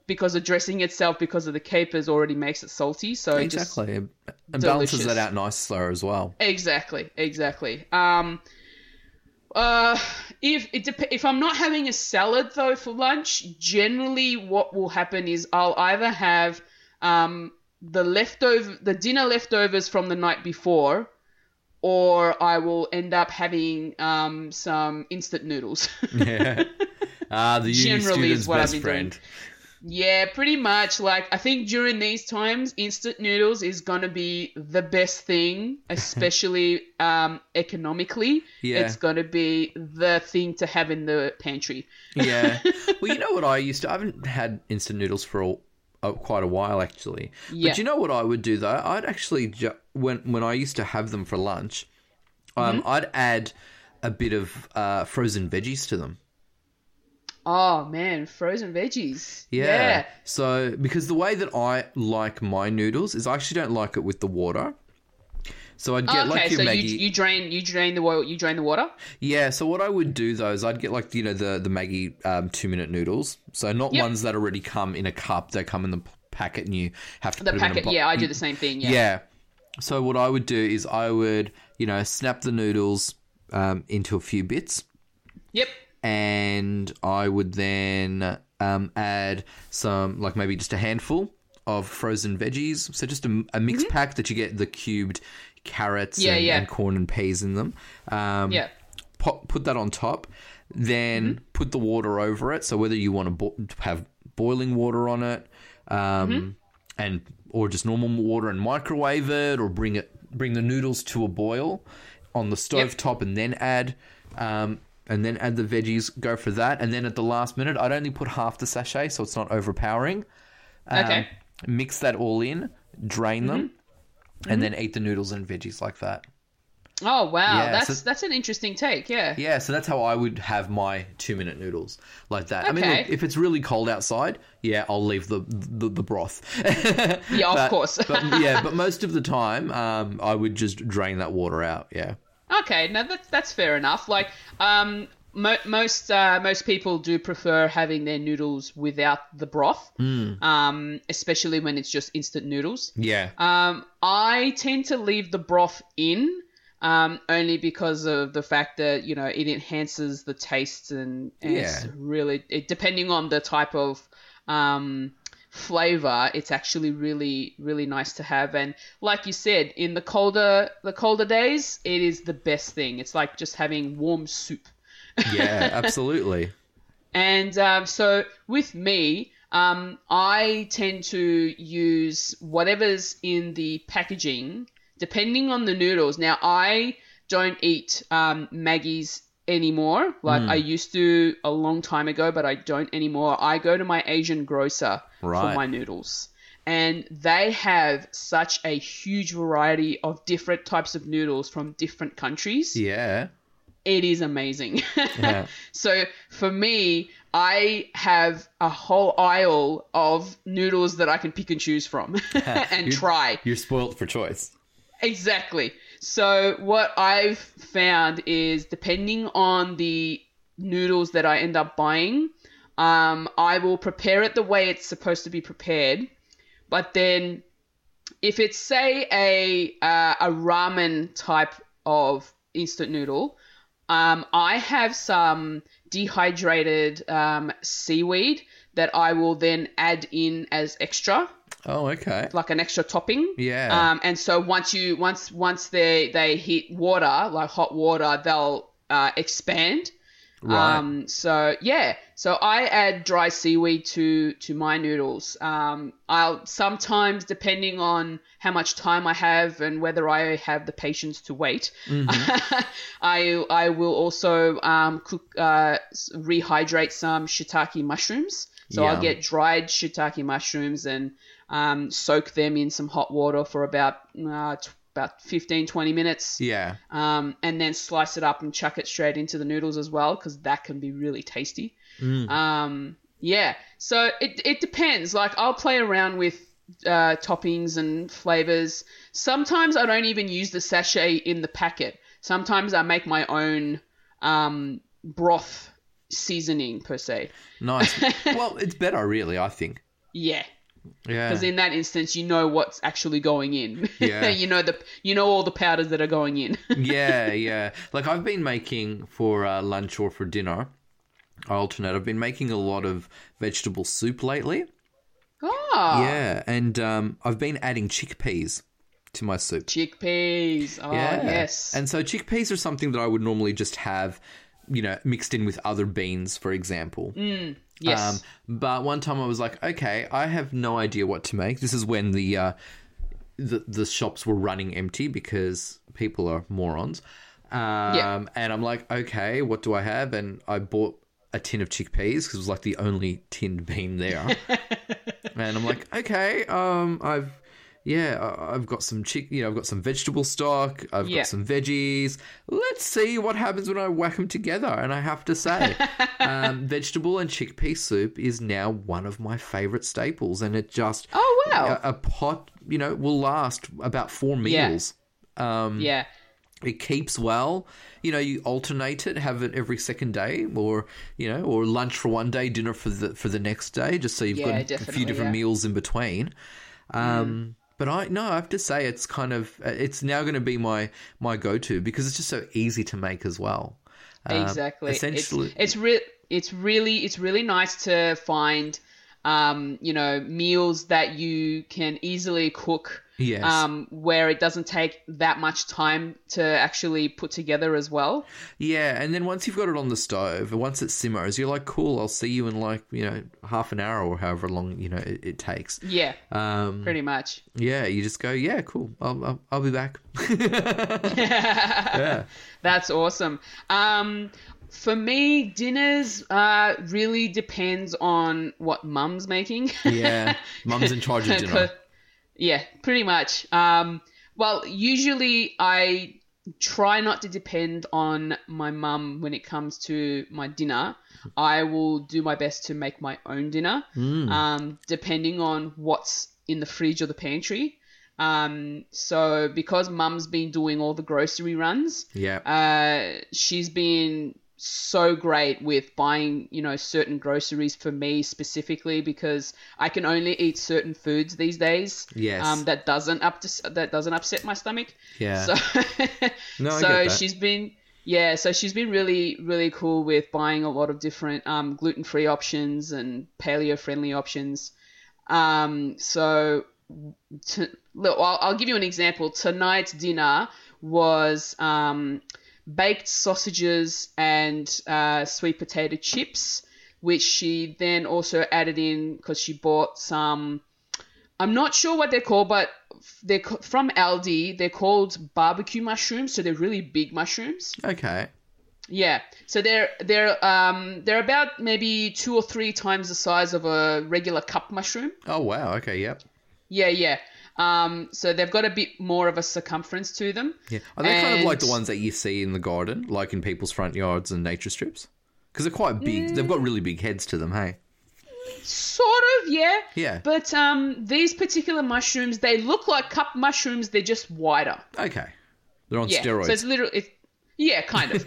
Because the dressing itself, because of the capers, already makes it salty. So exactly, it just balances that out nicer as well. Exactly. If I'm not having a salad though for lunch, generally what will happen is I'll either have the dinner leftovers from the night before, or I will end up having some instant noodles. Yeah. The uni student's best friend. Doing. Yeah, pretty much. Like, I think during these times, instant noodles is going to be the best thing, especially economically. Yeah. It's going to be the thing to have in the pantry. Yeah. Well, you know what I haven't had instant noodles for quite a while, actually. Yeah. But you know what I would do, though? I'd actually, when I used to have them for lunch, I'd add a bit of frozen veggies to them. Oh, man, frozen veggies. Yeah. So, because the way that I like my noodles is I actually don't like it with the water. So I'd get your Maggi. You drain the water? Yeah. So what I would do, though, is I'd get the Maggi 2-minute noodles. So not ones that already come in a cup. They come in the packet and you have to put them in a box. Yeah, I do the same thing. Yeah. Yeah. So what I would do is I would, snap the noodles into a few bits. Yep. And I would then add some, like maybe just a handful of frozen veggies. So just a mixed pack that you get the cubed carrots and corn and peas in them. Put that on top, then put the water over it. So whether you want to have boiling water on it, and or just normal water and microwave it, or bring the noodles to a boil on the stove top, and then add the veggies. Go for that, and then at the last minute, I'd only put half the sachet, so it's not overpowering. Mix that all in. drained them, and then eat the noodles and veggies like that. Oh, wow. Yeah, that's an interesting take, yeah. Yeah, so that's how I would have my 2-minute noodles, like that. Okay. I mean, look, if it's really cold outside, yeah, I'll leave the broth. Yeah, of course. But most of the time, I would just drain that water out, yeah. Okay, now that's fair enough. Like, most people do prefer having their noodles without the broth, especially when it's just instant noodles. Yeah. I tend to leave the broth in. Only because of the fact that, you know, it enhances the taste and it's really, depending on the type of flavor, it's actually really, really nice to have. And like you said, in the colder days, it is the best thing. It's like just having warm soup. Yeah, absolutely. And so with me, I tend to use whatever's in the packaging. Depending on the noodles. Now, I don't eat Maggie's anymore. Like, I used to a long time ago, but I don't anymore. I go to my Asian grocer for my noodles. And they have such a huge variety of different types of noodles from different countries. Yeah. It is amazing. Yeah. So, for me, I have a whole aisle of noodles that I can pick and choose from and try. You're spoiled for choice. Exactly. So what I've found is, depending on the noodles that I end up buying, I will prepare it the way it's supposed to be prepared. But then if it's, say, a ramen type of instant noodle, I have some dehydrated seaweed that I will then add in as extra. Oh, okay. Like an extra topping. Yeah. And so once they hit water, like hot water, they'll expand. Right. So yeah. So I add dry seaweed to my noodles. I'll sometimes, depending on how much time I have and whether I have the patience to wait, I will also cook rehydrate some shiitake mushrooms. So I'll get dried shiitake mushrooms and soak them in some hot water for about 15, 20 minutes. Yeah. And then slice it up and chuck it straight into the noodles as well, because that can be really tasty. Mm. Yeah. So it depends. Like, I'll play around with toppings and flavors. Sometimes I don't even use the sachet in the packet. Sometimes I make my own broth seasoning, per se. Nice. Well, it's better, really, I think. Yeah. Yeah. Because in that instance, you know what's actually going in. Yeah. You know all the powders that are going in. Yeah, yeah. Like, I've been making for lunch or for dinner, I alternate. I've been making a lot of vegetable soup lately. Oh. Yeah, and I've been adding chickpeas to my soup. Chickpeas. Oh, yeah. Yes. And so chickpeas are something that I would normally just have, you know, mixed in with other beans, for example. Mm. Yes. But one time I was like, okay, I have no idea what to make. This is when the shops were running empty because people are morons. And I'm like, okay, what do I have? And I bought a tin of chickpeas because it was like the only tinned bean there. And I'm like, okay, I've got some I've got some vegetable stock. I've got some veggies. Let's see what happens when I whack them together. And I have to say, vegetable and chickpea soup is now one of my favorite staples. And it just a pot, you know, will last about 4 meals. Yeah. It keeps well. You know, you alternate it, have it every second day, or you know, or lunch for one day, dinner for the next day, just so you've got a few different meals in between. But I have to say it's kind of, it's now going to be my go-to because it's just so easy to make as well. Exactly. Essentially, it's really nice to find, you know, meals that you can easily cook. Yes. Where it doesn't take that much time to actually put together as well. Yeah, and then once you've got it on the stove, once it simmers, you're like, cool, I'll see you in like, you know, half an hour or however long, you know, it takes. Yeah, pretty much. Yeah, you just go, yeah, cool, I'll be back. Yeah. That's awesome. For me, dinners really depends on what mum's making. Yeah, mum's in charge of dinner. Yeah, pretty much. Well, usually I try not to depend on my mum when it comes to my dinner. I will do my best to make my own dinner, depending on what's in the fridge or the pantry. So because mum's been doing all the grocery runs, she's been so great with buying, you know, certain groceries for me specifically, because I can only eat certain foods these days. That doesn't upset my stomach. So she's been really, really cool with buying a lot of different gluten-free options and paleo-friendly options. I'll give you an example. Tonight's dinner was baked sausages and sweet potato chips, which she then also added in because she bought some, I'm not sure what they're called, but they're from Aldi. They're called barbecue mushrooms, so they're really big mushrooms. Okay. Yeah, so they're about maybe 2 or 3 times the size of a regular cup mushroom. Oh wow! Okay, yep. Yeah. So they've got a bit more of a circumference to them. Yeah. Are they kind of like the ones that you see in the garden, like in people's front yards and nature strips? Because they're quite big. They've got really big heads to them, hey? Sort of, yeah. Yeah. But these particular mushrooms, they look like cup mushrooms. They're just wider. Okay. They're on steroids. So it's literally... yeah, kind of.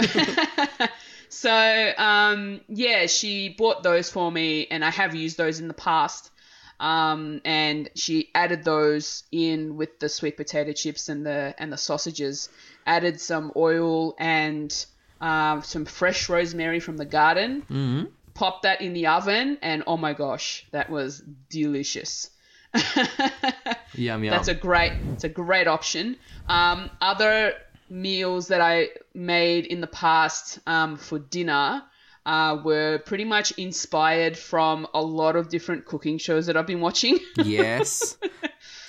So, she bought those for me, and I have used those in the past. And she added those in with the sweet potato chips and the sausages, added some oil and some fresh rosemary from the garden, popped that in the oven, and oh my gosh, that was delicious. Yum. It's a great option. Other meals that I made in the past for dinner were pretty much inspired from a lot of different cooking shows that I've been watching. Yes.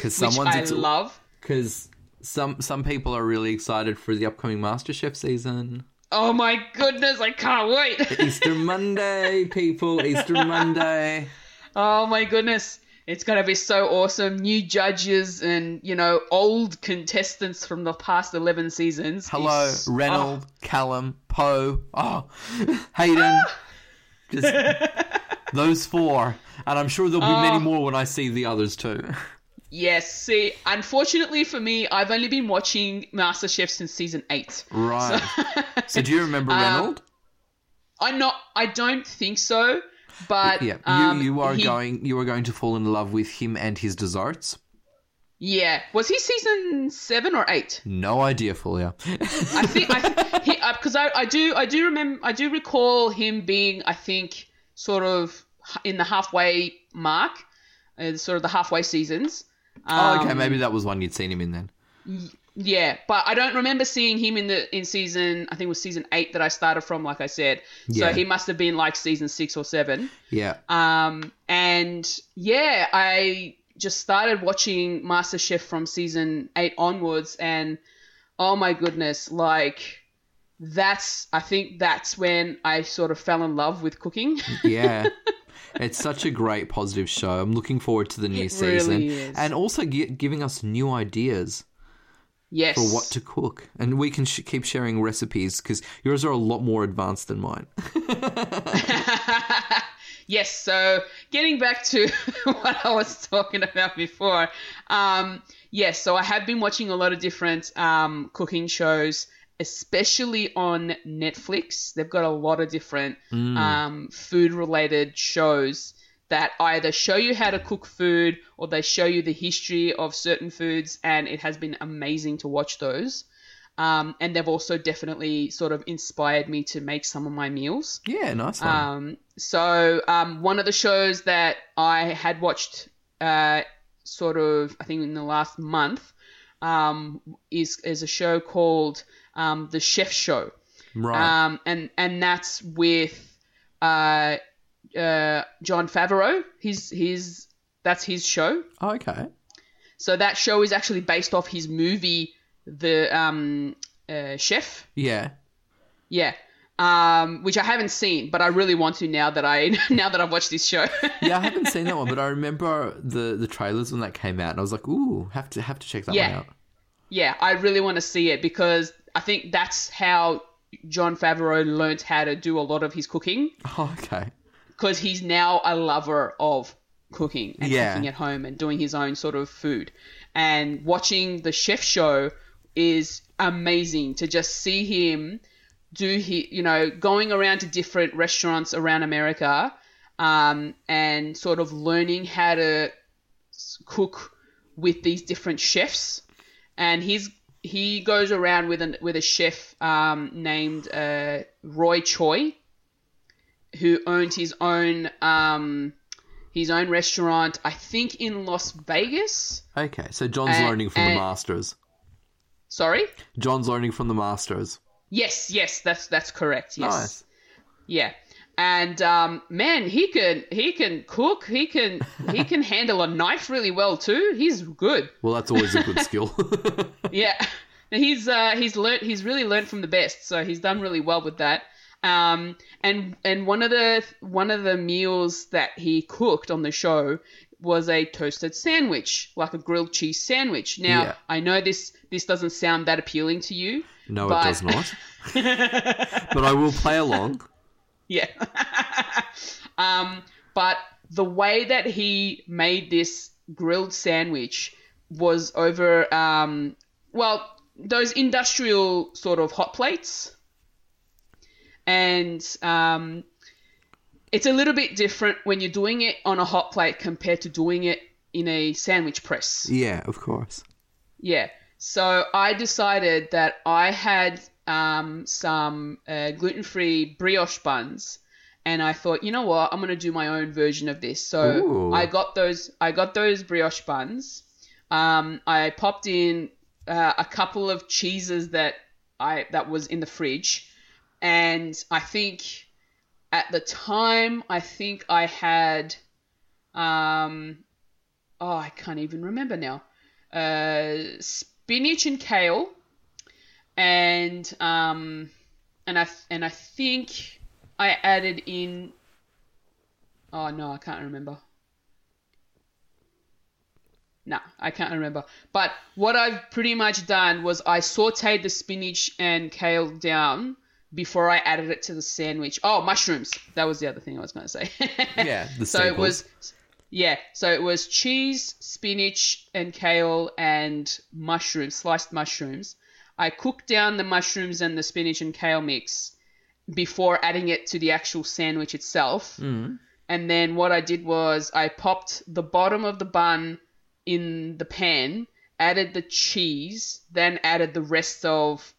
Which I love. Because some people are really excited for the upcoming MasterChef season. Oh, my goodness. I can't wait. Easter Monday, people. Easter Monday. Oh, my goodness. It's going to be so awesome. New judges and, you know, old contestants from the past 11 seasons. Hello, Reynolds, Callum, Poe, Hayden. Just those 4. And I'm sure there'll be many more when I see the others too. Yes. See, unfortunately for me, I've only been watching MasterChef since season 8. Right. So do you remember Reynolds? I don't think so. But yeah, you are going to fall in love with him and his desserts. Yeah, was he season 7 or 8? No idea, Fulya. I recall him being, I think, sort of in the halfway mark, sort of the halfway seasons. Okay, maybe that was one you'd seen him in then. Yeah, but I don't remember seeing him in season, I think it was season 8 that I started from, like I said. Yeah. So he must have been like season 6 or 7. Yeah. I just started watching MasterChef from season 8 onwards, and oh my goodness, like I think that's when I sort of fell in love with cooking. Yeah. It's such a great positive show. I'm looking forward to the new season. Really is. And also giving us new ideas. Yes. For what to cook. And we can keep sharing recipes because yours are a lot more advanced than mine. Yes. So getting back to what I was talking about before. So I have been watching a lot of different cooking shows, especially on Netflix. They've got a lot of different food-related shows that either show you how to cook food or they show you the history of certain foods, and it has been amazing to watch those. And they've also definitely sort of inspired me to make some of my meals. Yeah, nice one. One of the shows that I had watched I think in the last month is a show called The Chef Show. Right. And that's with... John Favreau, that's his show. Oh, okay. So that show is actually based off his movie, The Chef. Yeah. Yeah. which I haven't seen, but I really want to now that I've watched this show. Yeah, I haven't seen that one, but I remember the trailers when that came out, and I was like, ooh, have to check that one out. Yeah, I really want to see it because I think that's how Jon Favreau learnt how to do a lot of his cooking. Oh, okay. Because he's now a lover of cooking and cooking at home and doing his own sort of food. And watching the chef show is amazing to just see him going around to different restaurants around America and sort of learning how to cook with these different chefs. And he goes around with a chef named Roy Choi, who owned his own restaurant, I think in Las Vegas. Okay, so John's learning from the masters. Sorry? John's learning from the masters. Yes, that's correct. Yes. Nice. Yeah. And man, he can cook. He can handle a knife really well too. He's good. Well, that's always a good skill. Yeah. He's really learned from the best, so he's done really well with that. And one of the meals that he cooked on the show was a toasted sandwich, like a grilled cheese sandwich. Now, I know this doesn't sound that appealing to you. No, but... it does not. But I will play along. Yeah. But the way that he made this grilled sandwich was over, those industrial sort of hot plates. And it's a little bit different when you're doing it on a hot plate compared to doing it in a sandwich press. Yeah, of course. Yeah. So I decided that I had some gluten-free brioche buns, and I thought, you know what, I'm going to do my own version of this. So ooh. I got those brioche buns. I popped in a couple of cheeses that was in the fridge, and I think at the time I had I can't even remember now. Spinach and kale, and I think I added in. Oh no, I can't remember. No, I can't remember. But what I've pretty much done was I sauteed the spinach and kale down before I added it to the sandwich. Oh, mushrooms. That was the other thing I was going to say. Yeah, the so staples. So it was cheese, spinach and kale and mushrooms, sliced mushrooms. I cooked down the mushrooms and the spinach and kale mix before adding it to the actual sandwich itself. Mm. And then what I did was I popped the bottom of the bun in the pan, added the cheese, then added the rest of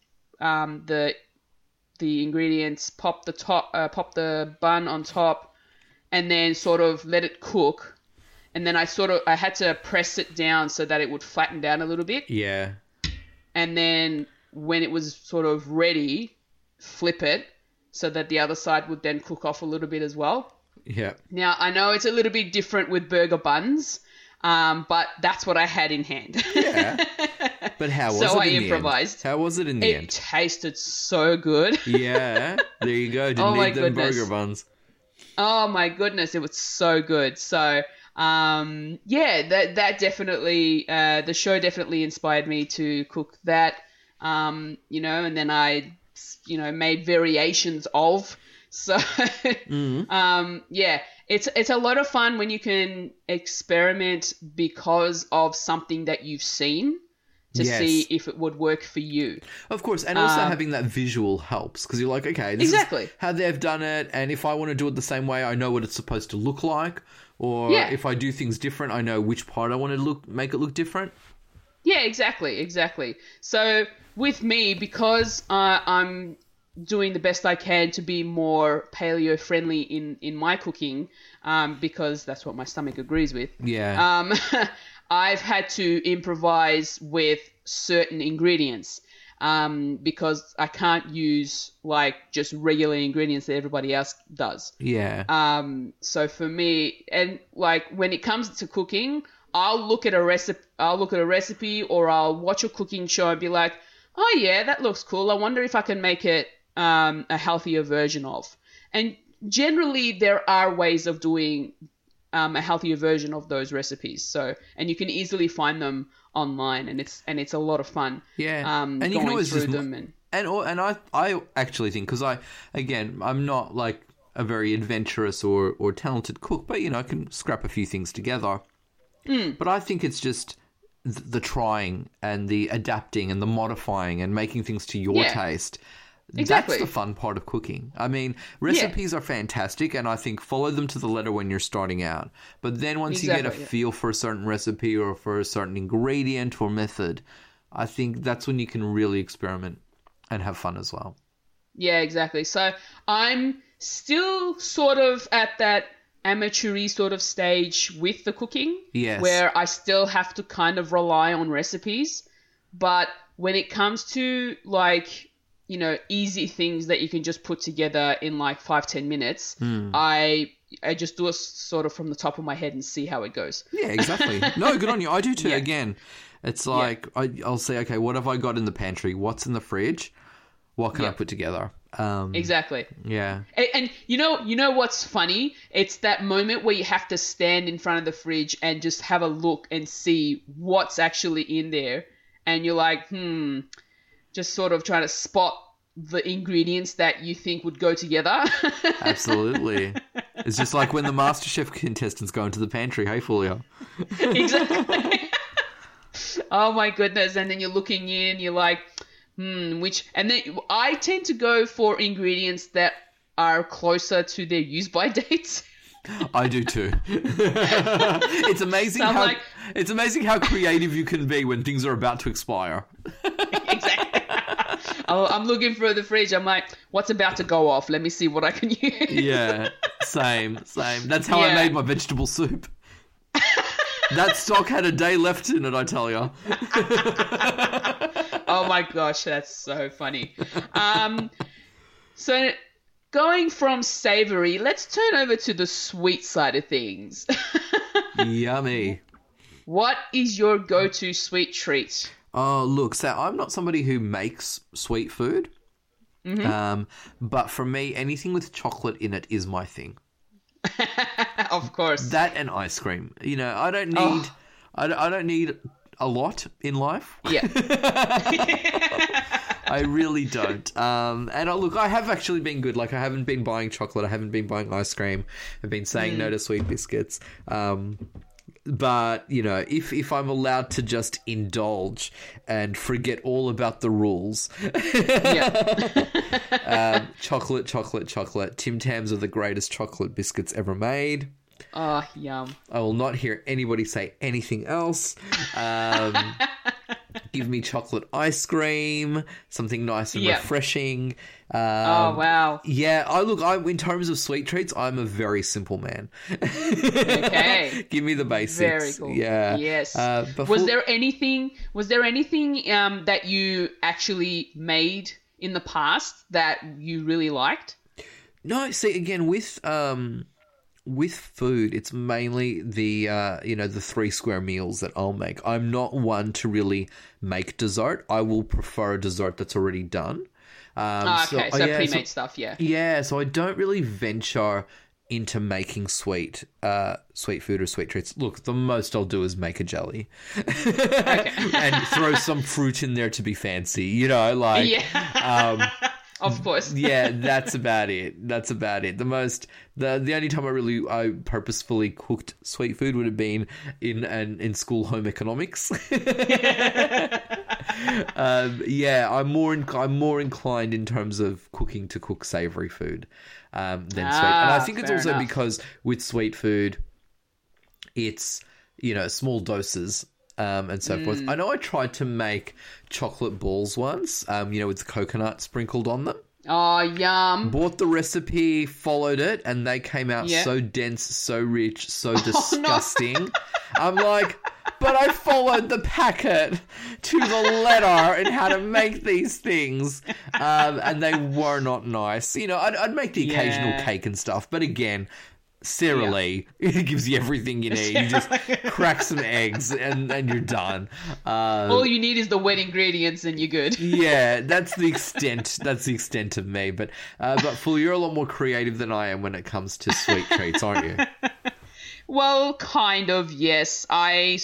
the ingredients, popped the bun on top, and then sort of let it cook. And then I had to press it down so that it would flatten down a little bit. Yeah. And then when it was sort of ready, flip it so that the other side would then cook off a little bit as well. Yeah. Now, I know it's a little bit different with burger buns, but that's what I had in hand. Yeah. But how was it in the end? So I improvised. How was it in the end? It tasted so good. Yeah. There you go. Didn't need them burger buns. Oh, my goodness. It was so good. So... that definitely, the show definitely inspired me to cook that, and then I, made variations of, so, mm-hmm. It's a lot of fun when you can experiment because of something that you've seen to see if it would work for you. Of course. And also having that visual helps because you're like, okay, this is how they've done it. And if I want to do it the same way, I know what it's supposed to look like. Or if I do things different, I know which part I want to make it look different. Yeah, exactly. So with me, because I'm doing the best I can to be more paleo-friendly in my cooking, because that's what my stomach agrees with. Yeah. I've had to improvise with certain ingredients because I can't use just regular ingredients that everybody else does. Yeah. So for me, and when it comes to cooking, I'll look at a recipe or I'll watch a cooking show and be like, oh yeah, that looks cool. I wonder if I can make it a healthier version of. And generally there are ways of doing a healthier version of those recipes. So, and you can easily find them online, and it's a lot of fun. Yeah, and you can always just them and I actually think, because I'm not like a very adventurous or talented cook, but I can scrap a few things together. Mm. But I think it's just the trying and the adapting and the modifying and making things to your taste. Exactly. That's the fun part of cooking. I mean, recipes are fantastic, and I think follow them to the letter when you're starting out. But then once you get a feel for a certain recipe or for a certain ingredient or method, I think that's when you can really experiment and have fun as well. Yeah, exactly. So I'm still sort of at that amateur-y sort of stage with the cooking, where I still have to kind of rely on recipes. But when it comes to easy things that you can just put together in 5-10 minutes. Mm. I just do it sort of from the top of my head and see how it goes. Yeah, exactly. No, good on you. I do too. Yeah. Again, it's like I'll say, okay, what have I got in the pantry? What's in the fridge? What can I put together? Exactly. Yeah. And you know what's funny? It's that moment where you have to stand in front of the fridge and just have a look and see what's actually in there, and you're like, just sort of trying to spot the ingredients that you think would go together. Absolutely. It's just like when the MasterChef contestants go into the pantry. Hey, Fulya. Exactly. Oh, my goodness. And then you're looking in, you're like, and then I tend to go for ingredients that are closer to their use-by dates. I do too. It's amazing it's amazing how creative you can be when things are about to expire. Exactly. I'm looking through the fridge. I'm like, what's about to go off? Let me see what I can use. Yeah, same. That's how I made my vegetable soup. That stock had a day left in it, I tell you. Oh, my gosh, that's so funny. So going from savoury, let's turn over to the sweet side of things. Yummy. What is your go-to sweet treat? Oh, look, so I'm not somebody who makes sweet food, but for me, anything with chocolate in it is my thing. Of course. That and ice cream. I don't need I don't need a lot in life. Yeah. I really don't. I have actually been good. I haven't been buying chocolate. I haven't been buying ice cream. I've been saying no to sweet biscuits. But, if I'm allowed to just indulge and forget all about the rules, chocolate. Tim Tams are the greatest chocolate biscuits ever made. Oh, yum. I will not hear anybody say anything else. Give me chocolate ice cream, something nice and refreshing. Oh, wow. Yeah. In terms of sweet treats, I'm a very simple man. Okay. Give me the basics. Very cool. Yeah. Yes. Was there anything that you actually made in the past that you really liked? No. See, again, with food, it's mainly the, the 3 square meals that I'll make. I'm not one to really make dessert. I will prefer a dessert that's already done. Pre-made stuff, yeah. Yeah, so I don't really venture into making sweet food or sweet treats. Look, the most I'll do is make a jelly. And throw some fruit in there to be fancy, Of course. Yeah, that's about it. The only time I purposefully cooked sweet food would have been in school home economics. I'm more inclined in terms of cooking to cook savory food than sweet. And I think it's also because with sweet food, it's small doses. And so forth. I know I tried to make chocolate balls once, with coconut sprinkled on them. Oh, yum. Bought the recipe, followed it, and they came out so dense, so rich, so disgusting. No. I'm like, but I followed the packet to the letter in how to make these things. And they were not nice. I'd make the occasional cake and stuff, but again, Cerele. Yeah. It gives you everything you need. You just crack some eggs and you're done. All you need is the wet ingredients and you're good. Yeah, that's the extent. That's the extent of me. But Phil, you're a lot more creative than I am when it comes to sweet treats, aren't you? Well, kind of, yes. I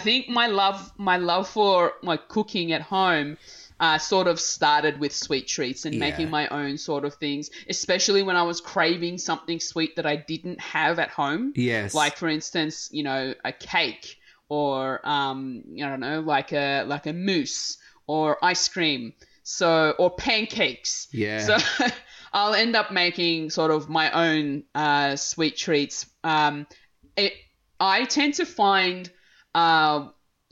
think my love for my cooking at home sort of started with sweet treats and making my own sort of things, especially when I was craving something sweet that I didn't have at home. Yes. Like, for instance, you know, a cake or, I don't know, like a mousse or ice cream, or pancakes. Yeah. So I'll end up making sort of my own sweet treats. I tend to find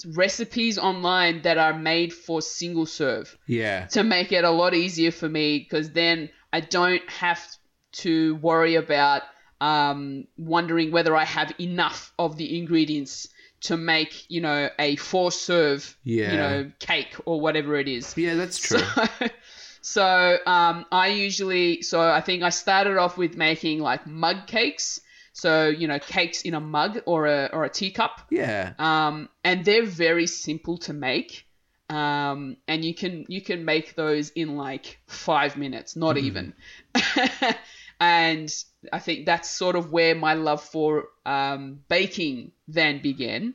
recipes online that are made for single serve. Yeah. To make it a lot easier for me, because then I don't have to worry about wondering whether I have enough of the ingredients to make, you know, a four serve, you know, cake or whatever it is. Yeah, that's true. So I think I started off with making like mug cakes. So, you know, cakes in a mug or a teacup. Yeah. And they're very simple to make. And you can make those in like 5 minutes, not even. And I think that's sort of where my love for baking then began.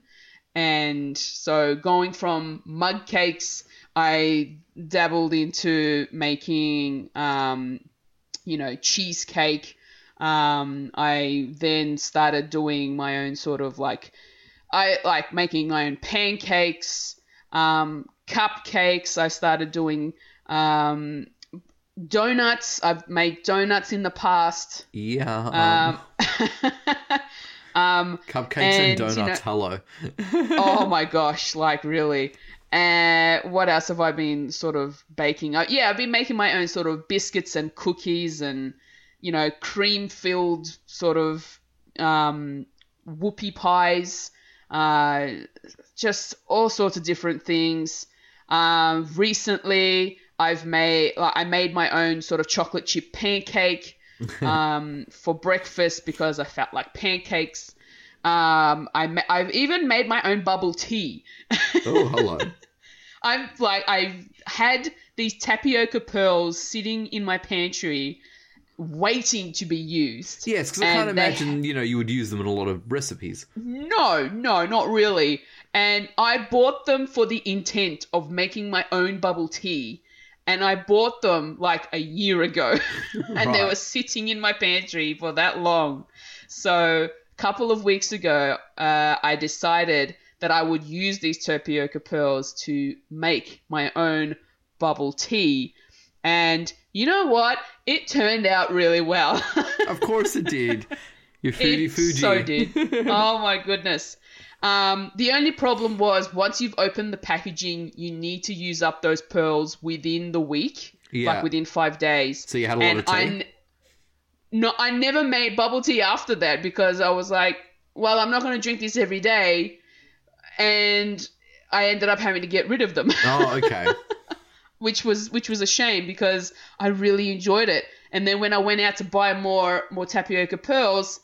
And so going from mug cakes, I dabbled into making, you know, cheesecake. I then started doing my own sort of like making my own pancakes, cupcakes. I started doing donuts. I've made donuts in the past. Yeah. Cupcakes and donuts. You know, hello. Oh my gosh! Like really. What else have I been sort of baking? I've been making my own sort of biscuits and cookies and, you know, cream-filled sort of whoopie pies, just all sorts of different things. Recently, I made my own sort of chocolate chip pancake for breakfast because I felt like pancakes. I've even made my own bubble tea. Oh, hello. I had these tapioca pearls sitting in my pantry, waiting to be used. Yes, because I can't imagine, you know, you would use them in a lot of recipes. No, not really. And I bought them for the intent of making my own bubble tea. And I bought them like a year ago. And They were sitting in my pantry for that long. So a couple of weeks ago, I decided that I would use these tapioca pearls to make my own bubble tea. And you know what? It turned out really well. Of course it did. Your foodie Fuji. It so did. Oh, my goodness. The only problem was once you've opened the packaging, you need to use up those pearls within the week, like within 5 days. So you had a lot of tea? I never made bubble tea after that because I was like, well, I'm not going to drink this every day. And I ended up having to get rid of them. Oh, okay. Which was a shame because I really enjoyed it. And then when I went out to buy more tapioca pearls,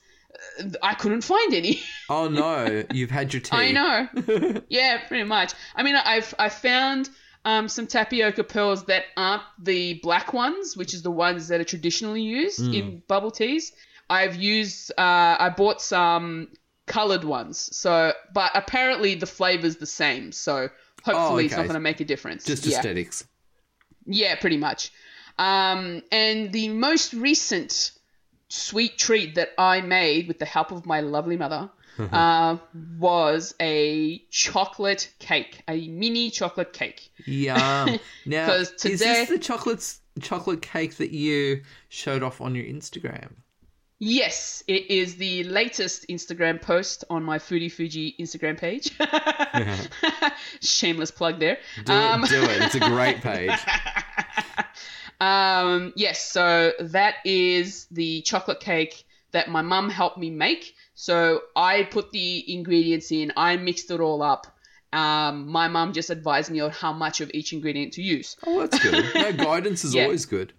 I couldn't find any. Oh, no. You've had your tea. I know. Yeah, pretty much. I mean, I found some tapioca pearls that aren't the black ones, which is the ones that are traditionally used in bubble teas. I bought some coloured ones. So, but apparently the flavour's the same. So hopefully it's not going to make a difference. Just aesthetics. Yeah, pretty much. And the most recent sweet treat that I made with the help of my lovely mother was a chocolate cake, a mini chocolate cake. Yeah. Now, is this the chocolate cake that you showed off on your Instagram? Yes, it is the latest Instagram post on my Foodie Fuji Instagram page. Shameless plug there. Do it. It's a great page. Yes, so that is the chocolate cake that my mum helped me make. So I put the ingredients in. I mixed it all up. My mum just advised me on how much of each ingredient to use. Oh, that's good. No, guidance is always good.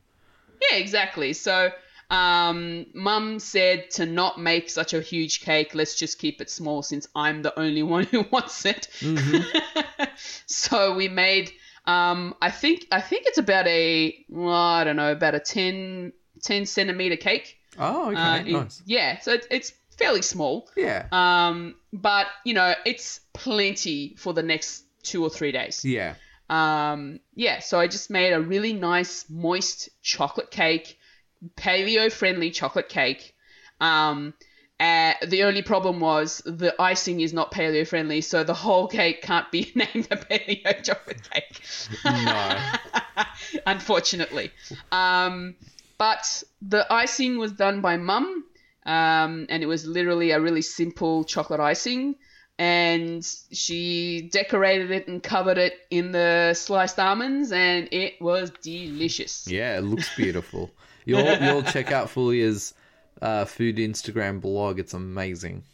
Yeah, exactly. So Mum said to not make such a huge cake. Let's just keep it small since I'm the only one who wants it. Mm-hmm. So we made, I think it's about about a 10 centimeter cake. Oh, okay, nice. Yeah, so it's fairly small. Yeah. But it's plenty for the next 2 or 3 days. Yeah. So I just made a really nice moist chocolate cake. Paleo-friendly chocolate cake. The only problem was the icing is not paleo-friendly, so the whole cake can't be named a paleo chocolate cake. No. Unfortunately. But the icing was done by Mum, and it was literally a really simple chocolate icing. And she decorated it and covered it in the sliced almonds, and it was delicious. Yeah, it looks beautiful. You'll check out Fulya's food Instagram blog. It's amazing.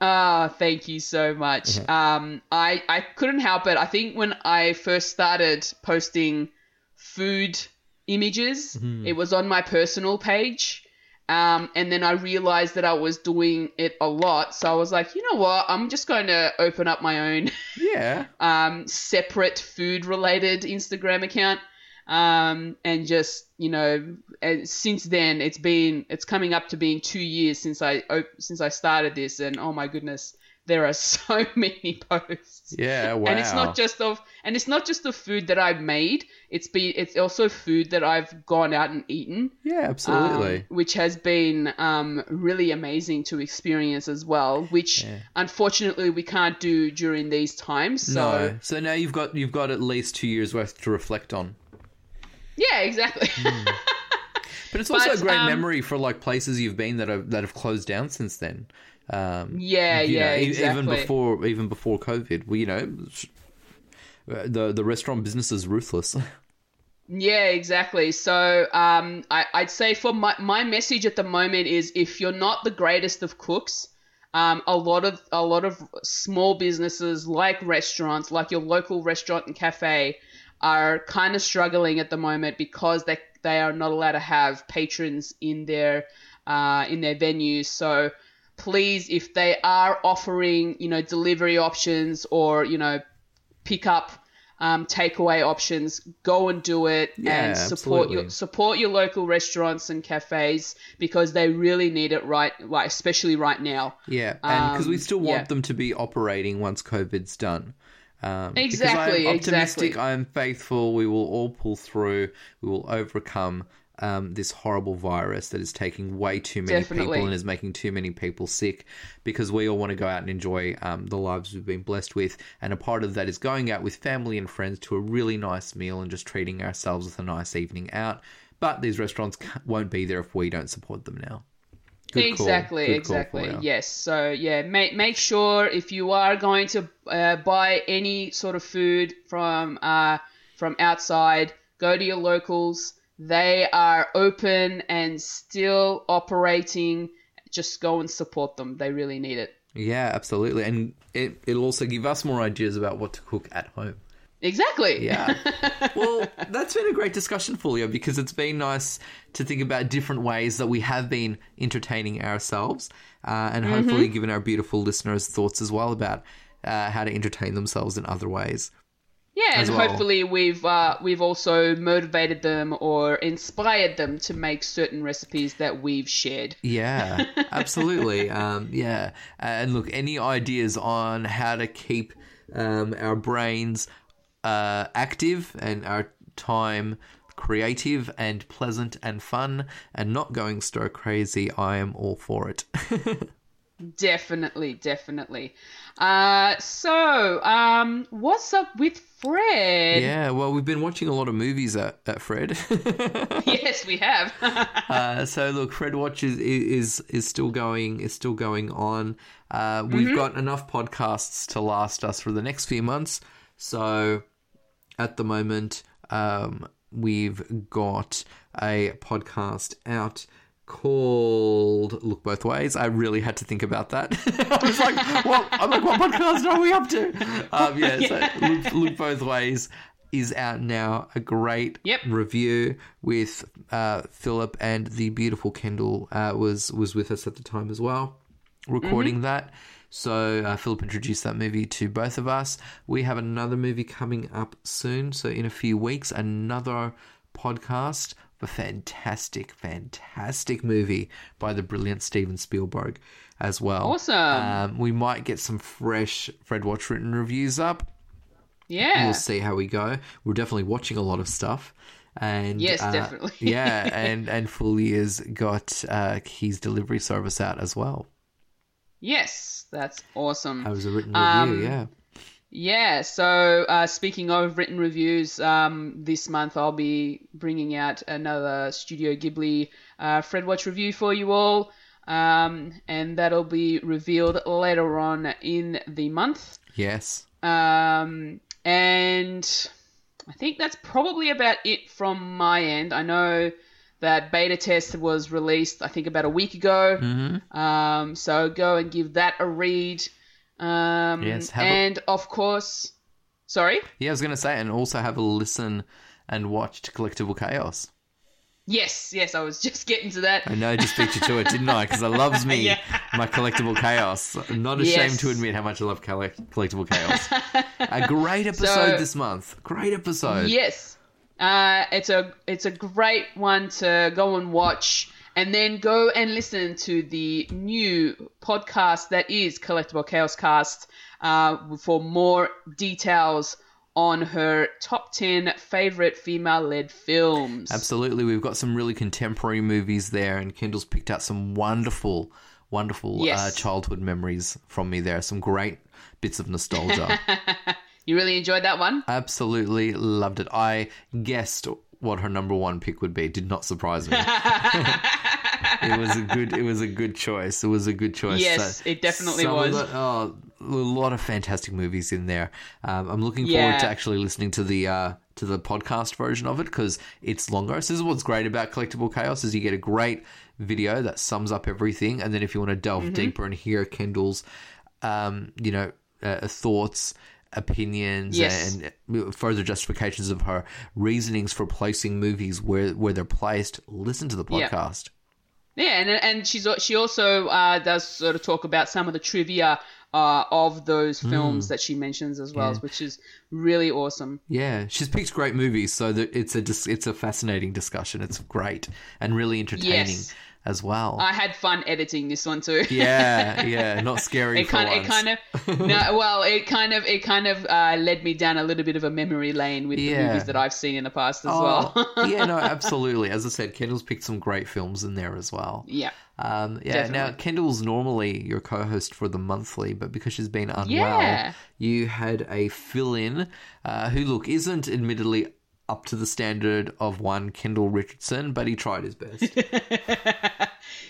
Ah, thank you so much. Mm-hmm. I couldn't help it. I think when I first started posting food images, it was on my personal page. And then I realized that I was doing it a lot. So I was like, you know what? I'm just going to open up my own separate food-related Instagram account. And just, since then it's coming up to being 2 years since I started this, and oh my goodness, there are so many posts. Yeah, wow. And it's not just the food that I've made. It's also food that I've gone out and eaten. Yeah, absolutely. Which has been really amazing to experience as well. Which unfortunately we can't do during these times. So no. So now you've got at least 2 years worth to reflect on. Yeah, exactly. But it's also a great memory for like places you've been that have closed down since then. Exactly. Even before COVID, the restaurant business is ruthless. Yeah, exactly. So I'd say for my message at the moment is, if you're not the greatest of cooks, a lot of small businesses like restaurants, like your local restaurant and cafe, are kind of struggling at the moment because they are not allowed to have patrons in their venues. So please, if they are offering delivery options or pick up takeaway options, go and do it and support absolutely. support your local restaurants and cafes, because they really need it right, especially right now. Yeah, and because we still want them to be operating once COVID's done. Exactly. I'm optimistic. Exactly. I'm faithful. We will all pull through. We will overcome this horrible virus that is taking way too many people and is making too many people sick, because we all want to go out and enjoy the lives we've been blessed with. And a part of that is going out with family and friends to a really nice meal and just treating ourselves with a nice evening out. But these restaurants won't be there if we don't support them now. Exactly. Yes. So, make sure if you are going to buy any sort of food from outside, go to your locals. They are open and still operating. Just go and support them. They really need it. Yeah, absolutely. And it'll also give us more ideas about what to cook at home. Exactly. Yeah. Well, that's been a great discussion, Fulya, because it's been nice to think about different ways that we have been entertaining ourselves and hopefully giving our beautiful listeners thoughts as well about how to entertain themselves in other ways. Yeah, and hopefully we've also motivated them or inspired them to make certain recipes that we've shared. Yeah, absolutely. And look, any ideas on how to keep our brains active and our time creative and pleasant and fun and not going stir crazy, I am all for it. Definitely. So, what's up with Fred? Yeah, well, we've been watching a lot of movies at Fred. Yes, we have. So look, Fred Watch is still going on. We've got enough podcasts to last us for the next few months. So at the moment, we've got a podcast out called Look Both Ways. I really had to think about that. I was like, what podcast are we up to? So Look Both Ways is out now. A great review with Philip and the beautiful Kendall was with us at the time as well, recording that. So Philip introduced that movie to both of us. We have another movie coming up soon. So in a few weeks, another podcast of a fantastic, fantastic movie by the brilliant Steven Spielberg as well. Awesome. We might get some fresh Fred Watch written reviews up. Yeah. We'll see how we go. We're definitely watching a lot of stuff. And yes, definitely. Yeah, and Fulya's got his delivery service out as well. Yes, that's awesome. That was a written review, Yeah, so speaking of written reviews, this month I'll be bringing out another Studio Ghibli Fred Watch review for you all, and that'll be revealed later on in the month. Yes. And I think that's probably about it from my end. I know that beta test was released, I think, about a week ago. So go and give that a read. Yes, and of course, sorry? Yeah, I was going to say, and also have a listen and watch to Collectible Chaos. Yes, yes, I was just getting to that. I know, I just beat you to it, didn't I? Because I loves me my Collectible Chaos. I'm not ashamed to admit how much I love Collectible Chaos. A great episode this month. Great episode. Yes. It's a great one to go and watch. And then go and listen to the new podcast that is Collectible Chaos Cast for more details on her top 10 favourite female-led films. Absolutely. We've got some really contemporary movies there, and Kendall's picked out some wonderful, wonderful childhood memories from me there. Some great bits of nostalgia. You really enjoyed that one? Absolutely loved it. I guessed what her number one pick would be. It did not surprise me. It was a good choice. It was a good choice. Yes, so, it definitely was. A lot of fantastic movies in there. I'm looking forward to actually listening to the podcast version of it because it's longer. So this is what's great about Collectible Chaos is you get a great video that sums up everything, and then if you want to delve deeper and hear Kendall's, thoughts. Opinions and further justifications of her reasonings for placing movies where they're placed. Listen to the podcast. Yeah, and she also does sort of talk about some of the trivia of those films that she mentions as well, which is really awesome. Yeah, she's picked great movies, so that it's a fascinating discussion. It's great and really entertaining. Yes. As well, I had fun editing this one too. Yeah, not scary. It kind of led me down a little bit of a memory lane with the movies that I've seen in the past as well. Yeah, no, absolutely. As I said, Kendall's picked some great films in there as well. Yeah, definitely. Now Kendall's normally your co-host for the monthly, but because she's been unwell, you had a fill-in who, look, isn't admittedly up to the standard of one Kendall Richardson, but he tried his best.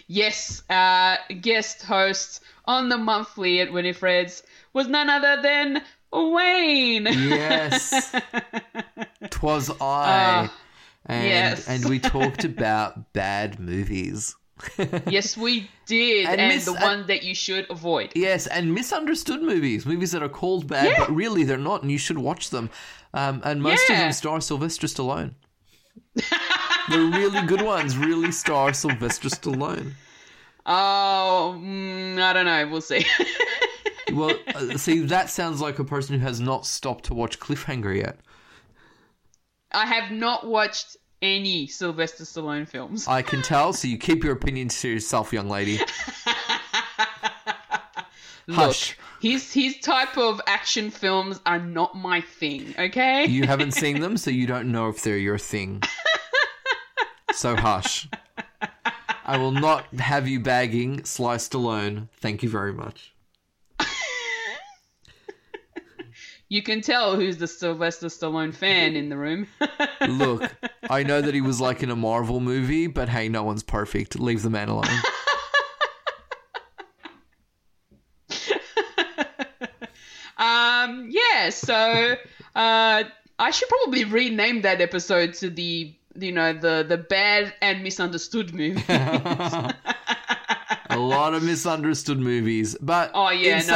Yes, guest host on the monthly at Winifred's was none other than Wayne. Yes, 'twas I. And we talked about bad movies. Yes, we did, and the one that you should avoid. Yes, and misunderstood movies that are called bad, but really they're not, and you should watch them. And most of them star Sylvester Stallone. They're really good ones, really star Sylvester Stallone. Oh, I don't know. We'll see. Well, see, that sounds like a person who has not stopped to watch Cliffhanger yet. I have not watched any Sylvester Stallone films. I can tell, so you keep your opinions to yourself, young lady. Hush. Look, his type of action films are not my thing, okay? You haven't seen them, so you don't know if they're your thing. So hush. I will not have you bagging Sly Stallone. Thank you very much. You can tell who's the Sylvester Stallone fan in the room. Look, I know that he was like in a Marvel movie, but hey, no one's perfect. Leave the man alone. So I should probably rename that episode to the bad and misunderstood movies. A lot of misunderstood movies. But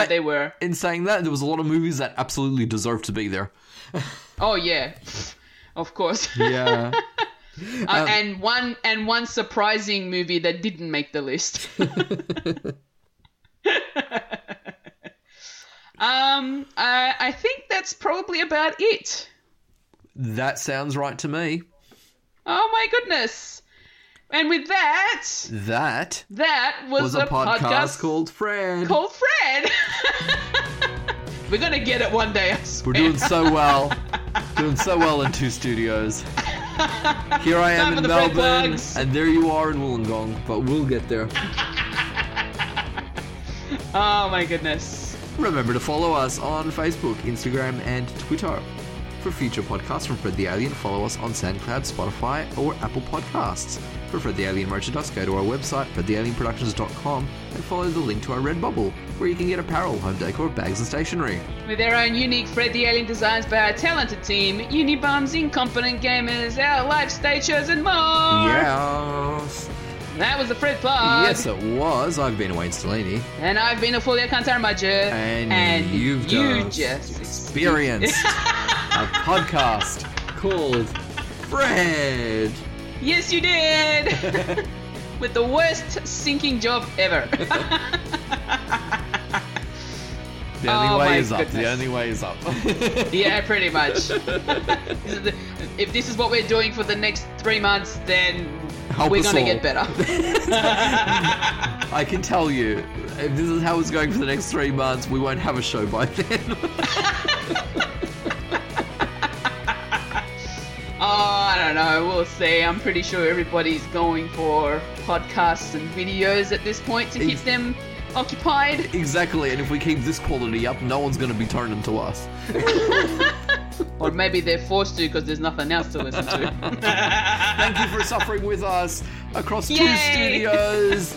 they were. In saying that, there was a lot of movies that absolutely deserved to be there. Oh, yeah. Of course. Yeah. And one surprising movie that didn't make the list. I think that's probably about it. That sounds right to me. Oh my goodness. And with that was a podcast called Fred. We're going to get it one day, I swear. We're doing so well. Doing so well in two studios. Here I am in Melbourne, and there you are in Wollongong, but we'll get there. Oh my goodness. Remember to follow us on Facebook, Instagram, and Twitter. For future podcasts from Fred the Alien, follow us on SoundCloud, Spotify, or Apple Podcasts. For Fred the Alien merchandise, go to our website, fredthealienproductions.com, and follow the link to our Redbubble, where you can get apparel, home decor, bags, and stationery. With our own unique Fred the Alien designs by our talented team, Unibums, Incompetent Gamers, our live stage shows, and more! Yes! That was the Fred plug. Yes, it was. I've been Wayne Cellini. And I've been a Fulya Cantar. And you just experienced a podcast called Fred. Yes, you did. With the worst sinking job ever. The only way is up. Yeah, pretty much. If this is what we're doing for the next 3 months, then we're going to get better. I can tell you, if this is how it's going for the next 3 months, we won't have a show by then. I don't know. We'll see. I'm pretty sure everybody's going for podcasts and videos at this point to keep them occupied. Exactly. And if we keep this quality up, no one's going to be turning to us. Or maybe they're forced to because there's nothing else to listen to. Thank you for suffering with us across two studios.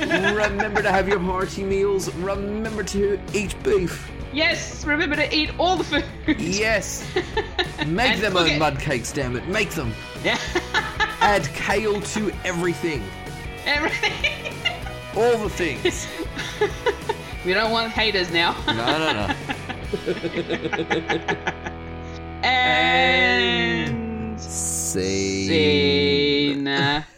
Remember to have your hearty meals. Remember to eat beef. Yes, remember to eat all the food. Yes. Make them own mud cakes, damn it. Make them. Yeah. Add kale to everything. Everything. All the things. We don't want haters now. No. And... Scene.